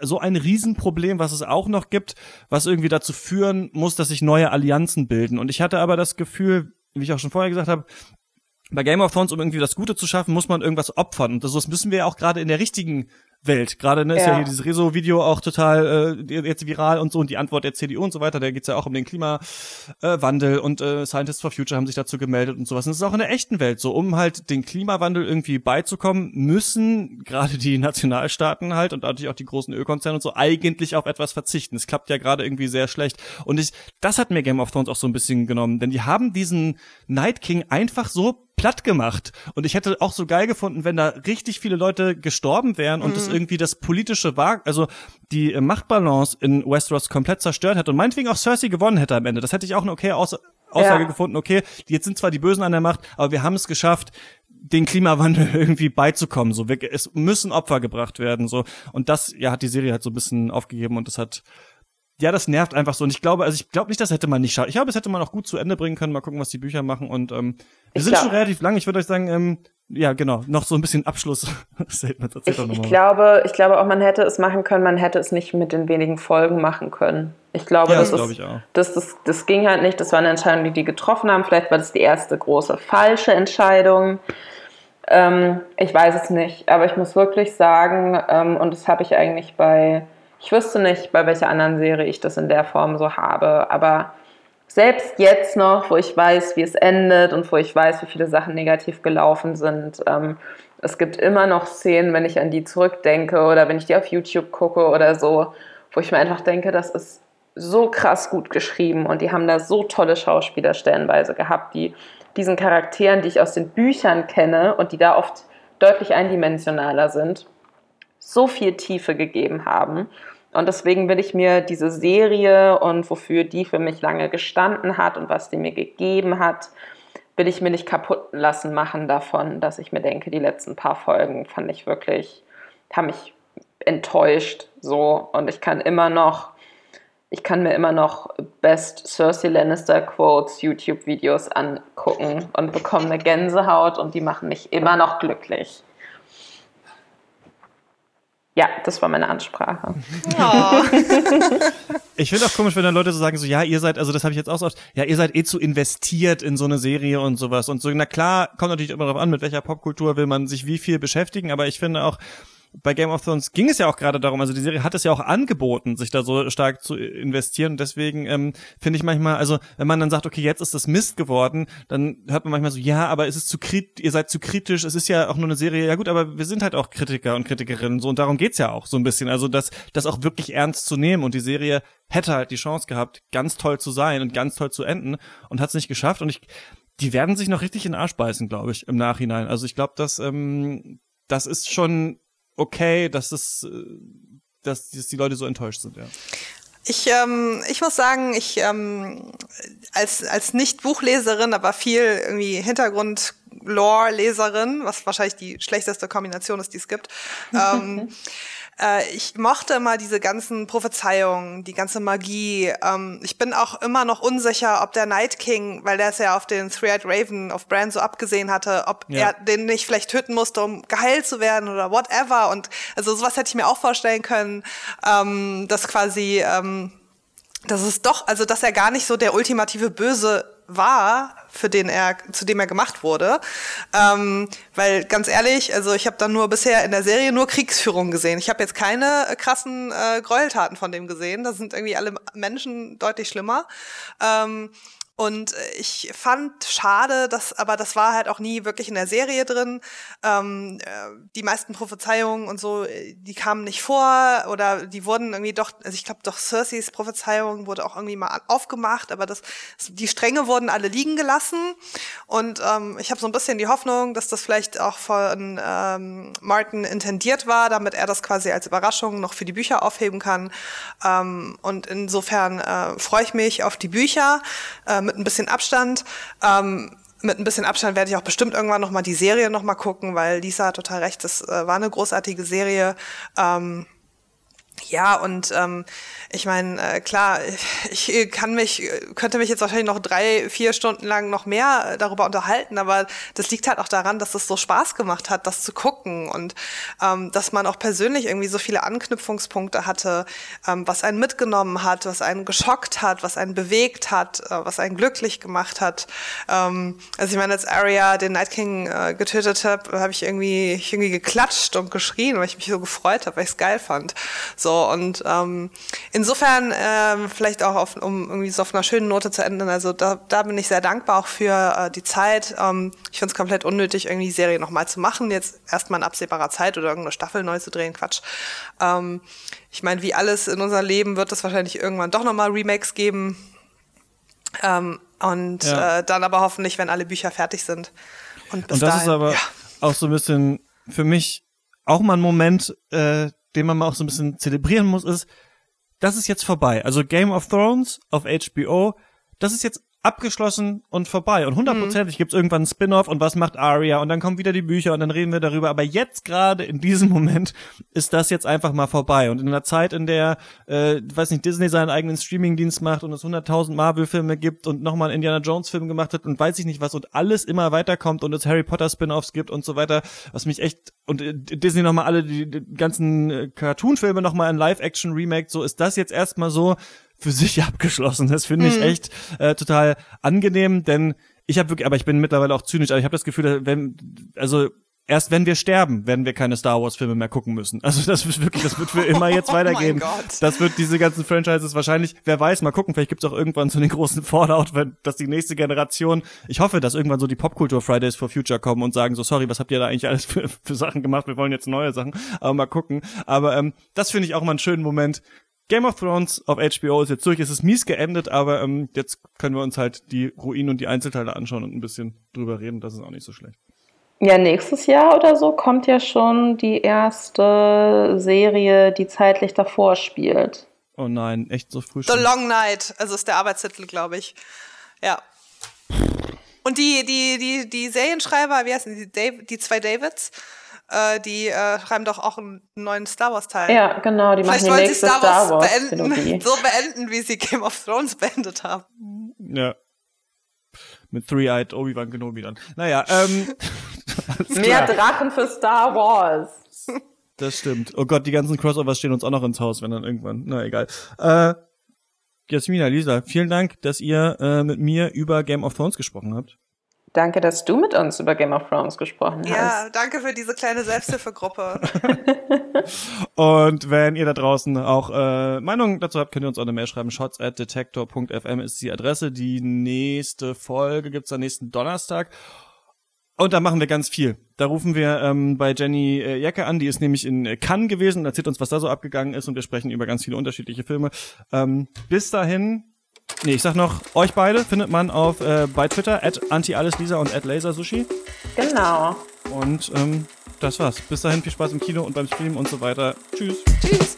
Riesenproblem, was es auch noch gibt, was irgendwie dazu führen muss, dass sich neue Allianzen bilden. Und ich hatte aber das Gefühl, wie ich auch schon vorher gesagt habe, bei Game of Thrones, um irgendwie das Gute zu schaffen, muss man irgendwas opfern. Und das müssen wir ja auch gerade in der richtigen Welt. Gerade, ist ja hier dieses Rezo-Video auch total jetzt viral und so, und die Antwort der CDU und so weiter, da geht's ja auch um den Klimawandel, und Scientists for Future haben sich dazu gemeldet und sowas. Und das ist auch in der echten Welt so. Um halt den Klimawandel irgendwie beizukommen, müssen gerade die Nationalstaaten halt und natürlich auch die großen Ölkonzerne und so eigentlich auf etwas verzichten. Es klappt ja gerade irgendwie sehr schlecht. Und das hat mir Game of Thrones auch so ein bisschen genommen, denn die haben diesen Night King einfach so platt gemacht. Und ich hätte auch so geil gefunden, wenn da richtig viele Leute gestorben wären und das irgendwie das Politische war, also die Machtbalance in Westeros komplett zerstört hätte und meinetwegen auch Cersei gewonnen hätte am Ende. Das hätte ich auch eine okay Aussage gefunden. Okay, jetzt sind zwar die Bösen an der Macht, aber wir haben es geschafft, den Klimawandel irgendwie beizukommen. So, es müssen Opfer gebracht werden. So. Und das hat die Serie halt so ein bisschen aufgegeben, und das hat das nervt einfach so. Und ich glaube nicht, das hätte man nicht schaffen. Ich glaube, es hätte man auch gut zu Ende bringen können. Mal gucken, was die Bücher machen. Und wir sind schon relativ lang. Ich würde euch sagen, noch so ein bisschen Abschluss-Statement. Ich glaube auch, man hätte es machen können. Man hätte es nicht mit den wenigen Folgen machen können. Ich glaube, das ging halt nicht. Das war eine Entscheidung, die getroffen haben. Vielleicht war das die erste große falsche Entscheidung. Ich weiß es nicht. Aber ich muss wirklich sagen, und das habe ich eigentlich ich wüsste nicht, bei welcher anderen Serie ich das in der Form so habe, aber selbst jetzt noch, wo ich weiß, wie es endet und wo ich weiß, wie viele Sachen negativ gelaufen sind, es gibt immer noch Szenen, wenn ich an die zurückdenke oder wenn ich die auf YouTube gucke oder so, wo ich mir einfach denke, das ist so krass gut geschrieben und die haben da so tolle Schauspieler stellenweise gehabt, die diesen Charakteren, die ich aus den Büchern kenne und die da oft deutlich eindimensionaler sind, so viel Tiefe gegeben haben. Und deswegen will ich mir diese Serie und wofür die für mich lange gestanden hat und was die mir gegeben hat, will ich mir nicht kaputt lassen machen davon, dass ich mir denke, die letzten paar Folgen haben mich enttäuscht, so. Und ich kann mir immer noch Best Cersei Lannister Quotes YouTube-Videos angucken und bekomme eine Gänsehaut und die machen mich immer noch glücklich. Ja, das war meine Ansprache. Oh. Ich finde auch komisch, wenn dann Leute so sagen, so, ja, ihr seid, also das habe ich jetzt auch so oft, ja, ihr seid eh zu investiert in so eine Serie und sowas. Und so, na klar, kommt natürlich immer darauf an, mit welcher Popkultur will man sich wie viel beschäftigen, aber ich finde auch, bei Game of Thrones ging es ja auch gerade darum, also die Serie hat es ja auch angeboten, sich da so stark zu investieren, und deswegen finde ich manchmal, also wenn man dann sagt, okay, jetzt ist das Mist geworden, dann hört man manchmal so, ja, aber ihr seid zu kritisch, es ist ja auch nur eine Serie, ja gut, aber wir sind halt auch Kritiker und Kritikerinnen, so, und darum geht's ja auch so ein bisschen, also das auch wirklich ernst zu nehmen, und die Serie hätte halt die Chance gehabt, ganz toll zu sein und ganz toll zu enden, und hat's nicht geschafft, und die werden sich noch richtig in den Arsch beißen, glaube ich, im Nachhinein, also ich glaube, das ist schon okay, dass die Leute so enttäuscht sind, ja. Ich muss sagen, ich als Nicht-Buchleserin, aber viel irgendwie Hintergrund-Lore-Leserin, was wahrscheinlich die schlechteste Kombination ist, die es gibt, ich mochte immer diese ganzen Prophezeiungen, die ganze Magie. Ich bin auch immer noch unsicher, ob der Night King, weil der es ja auf den Three-Eyed Raven, auf Bran so abgesehen hatte, ob er den nicht vielleicht töten musste, um geheilt zu werden oder whatever. Und also sowas hätte ich mir auch vorstellen können, dass quasi, dass es doch, also dass er gar nicht so der ultimative Böse war, zu dem er gemacht wurde. Weil ganz ehrlich, also ich habe dann nur bisher in der Serie nur Kriegsführung gesehen. Ich habe jetzt keine krassen Gräueltaten von dem gesehen. Da sind irgendwie alle Menschen deutlich schlimmer. Und ich fand schade, aber das war halt auch nie wirklich in der Serie drin. Die meisten Prophezeiungen und so, die kamen nicht vor oder die wurden irgendwie ich glaube Cerseis Prophezeiung wurde auch irgendwie mal aufgemacht, aber die Stränge wurden alle liegen gelassen. Und ich habe so ein bisschen die Hoffnung, dass das vielleicht auch von Martin intendiert war, damit er das quasi als Überraschung noch für die Bücher aufheben kann. Und insofern freue ich mich auf die Bücher. Mit ein bisschen Abstand. Mit ein bisschen Abstand werde ich auch bestimmt irgendwann nochmal die Serie nochmal gucken, weil Lisa hat total recht, das war eine großartige Serie. Ich meine, klar, ich könnte mich jetzt wahrscheinlich noch 3-4 Stunden lang noch mehr darüber unterhalten, aber das liegt halt auch daran, dass es so Spaß gemacht hat, das zu gucken und dass man auch persönlich irgendwie so viele Anknüpfungspunkte hatte, was einen mitgenommen hat, was einen geschockt hat, was einen bewegt hat, was einen glücklich gemacht hat. Ich meine, als Arya den Night King getötet hat, habe ich irgendwie geklatscht und geschrien, weil ich mich so gefreut habe, weil ich es geil fand. So, und insofern vielleicht auch, um irgendwie so auf einer schönen Note zu enden, also da bin ich sehr dankbar auch für die Zeit. Ich finde es komplett unnötig, irgendwie die Serie nochmal zu machen, jetzt erstmal in absehbarer Zeit oder irgendeine Staffel neu zu drehen, Quatsch. Ich meine, wie alles in unserem Leben wird es wahrscheinlich irgendwann doch nochmal Remakes geben dann aber hoffentlich, wenn alle Bücher fertig sind. Und bis dahin, ist aber auch so ein bisschen für mich auch mal ein Moment, den man mal auch so ein bisschen zelebrieren muss, ist, das ist jetzt vorbei. Also Game of Thrones auf HBO, das ist jetzt abgeschlossen und vorbei. Und 100%ig gibt's irgendwann einen Spin-off und was macht Arya und dann kommen wieder die Bücher und dann reden wir darüber. Aber jetzt gerade in diesem Moment ist das jetzt einfach mal vorbei. Und in einer Zeit, in der, Disney seinen eigenen Streamingdienst macht und es 100.000 Marvel-Filme gibt und nochmal einen Indiana Jones-Film gemacht hat und weiß ich nicht was und alles immer weiterkommt und es Harry Potter-Spin-offs gibt und so weiter, was mich echt, und Disney nochmal alle die ganzen Cartoon-Filme nochmal in Live-Action-Remake, so ist das jetzt erstmal so für sich abgeschlossen. Das finde ich echt total angenehm, denn ich bin mittlerweile auch zynisch, aber ich habe das Gefühl, dass erst wenn wir sterben, werden wir keine Star Wars Filme mehr gucken müssen. Also das wird für immer jetzt weitergehen. Oh mein Gott. Das wird diese ganzen Franchises wahrscheinlich, wer weiß, mal gucken, vielleicht gibt's auch irgendwann so einen großen Fallout, dass die nächste Generation, ich hoffe, dass irgendwann so die Popkultur Fridays for Future kommen und sagen so, sorry, was habt ihr da eigentlich alles für Sachen gemacht? Wir wollen jetzt neue Sachen, aber mal gucken. Aber das finde ich auch mal einen schönen Moment. Game of Thrones auf HBO ist jetzt durch, es ist mies geendet, aber jetzt können wir uns halt die Ruinen und die Einzelteile anschauen und ein bisschen drüber reden, das ist auch nicht so schlecht. Ja, nächstes Jahr oder so kommt ja schon die erste Serie, die zeitlich davor spielt. Oh nein, echt so früh schon? The Long Night, also ist der Arbeitstitel, glaube ich. Ja. Und die Serienschreiber, wie heißen die 2 Davids? Die schreiben doch auch einen neuen Star Wars-Teil. Ja, genau, die machen vielleicht die nächste Star Wars beenden, so beenden, wie sie Game of Thrones beendet haben. Ja. Mit Three-Eyed Obi-Wan Kenobi dann. Naja, mehr Drachen für Star Wars. Das stimmt. Oh Gott, die ganzen Crossovers stehen uns auch noch ins Haus, wenn dann irgendwann. Na, egal. Jasmina, Lisa, vielen Dank, dass ihr mit mir über Game of Thrones gesprochen habt. Danke, dass du mit uns über Game of Thrones gesprochen hast. Ja, danke für diese kleine Selbsthilfegruppe. Und wenn ihr da draußen auch Meinungen dazu habt, könnt ihr uns auch eine Mail schreiben. shots@detektor.fm ist die Adresse. Die nächste Folge gibt's am nächsten Donnerstag. Und da machen wir ganz viel. Da rufen wir bei Jenny Jacke an, die ist nämlich in Cannes gewesen und erzählt uns, was da so abgegangen ist. Und wir sprechen über ganz viele unterschiedliche Filme. Bis dahin... Nee, ich sag noch, euch beide findet man auf bei Twitter @antialleslisa und @lasersushi. Genau. Und das war's. Bis dahin viel Spaß im Kino und beim Streamen und so weiter. Tschüss. Tschüss.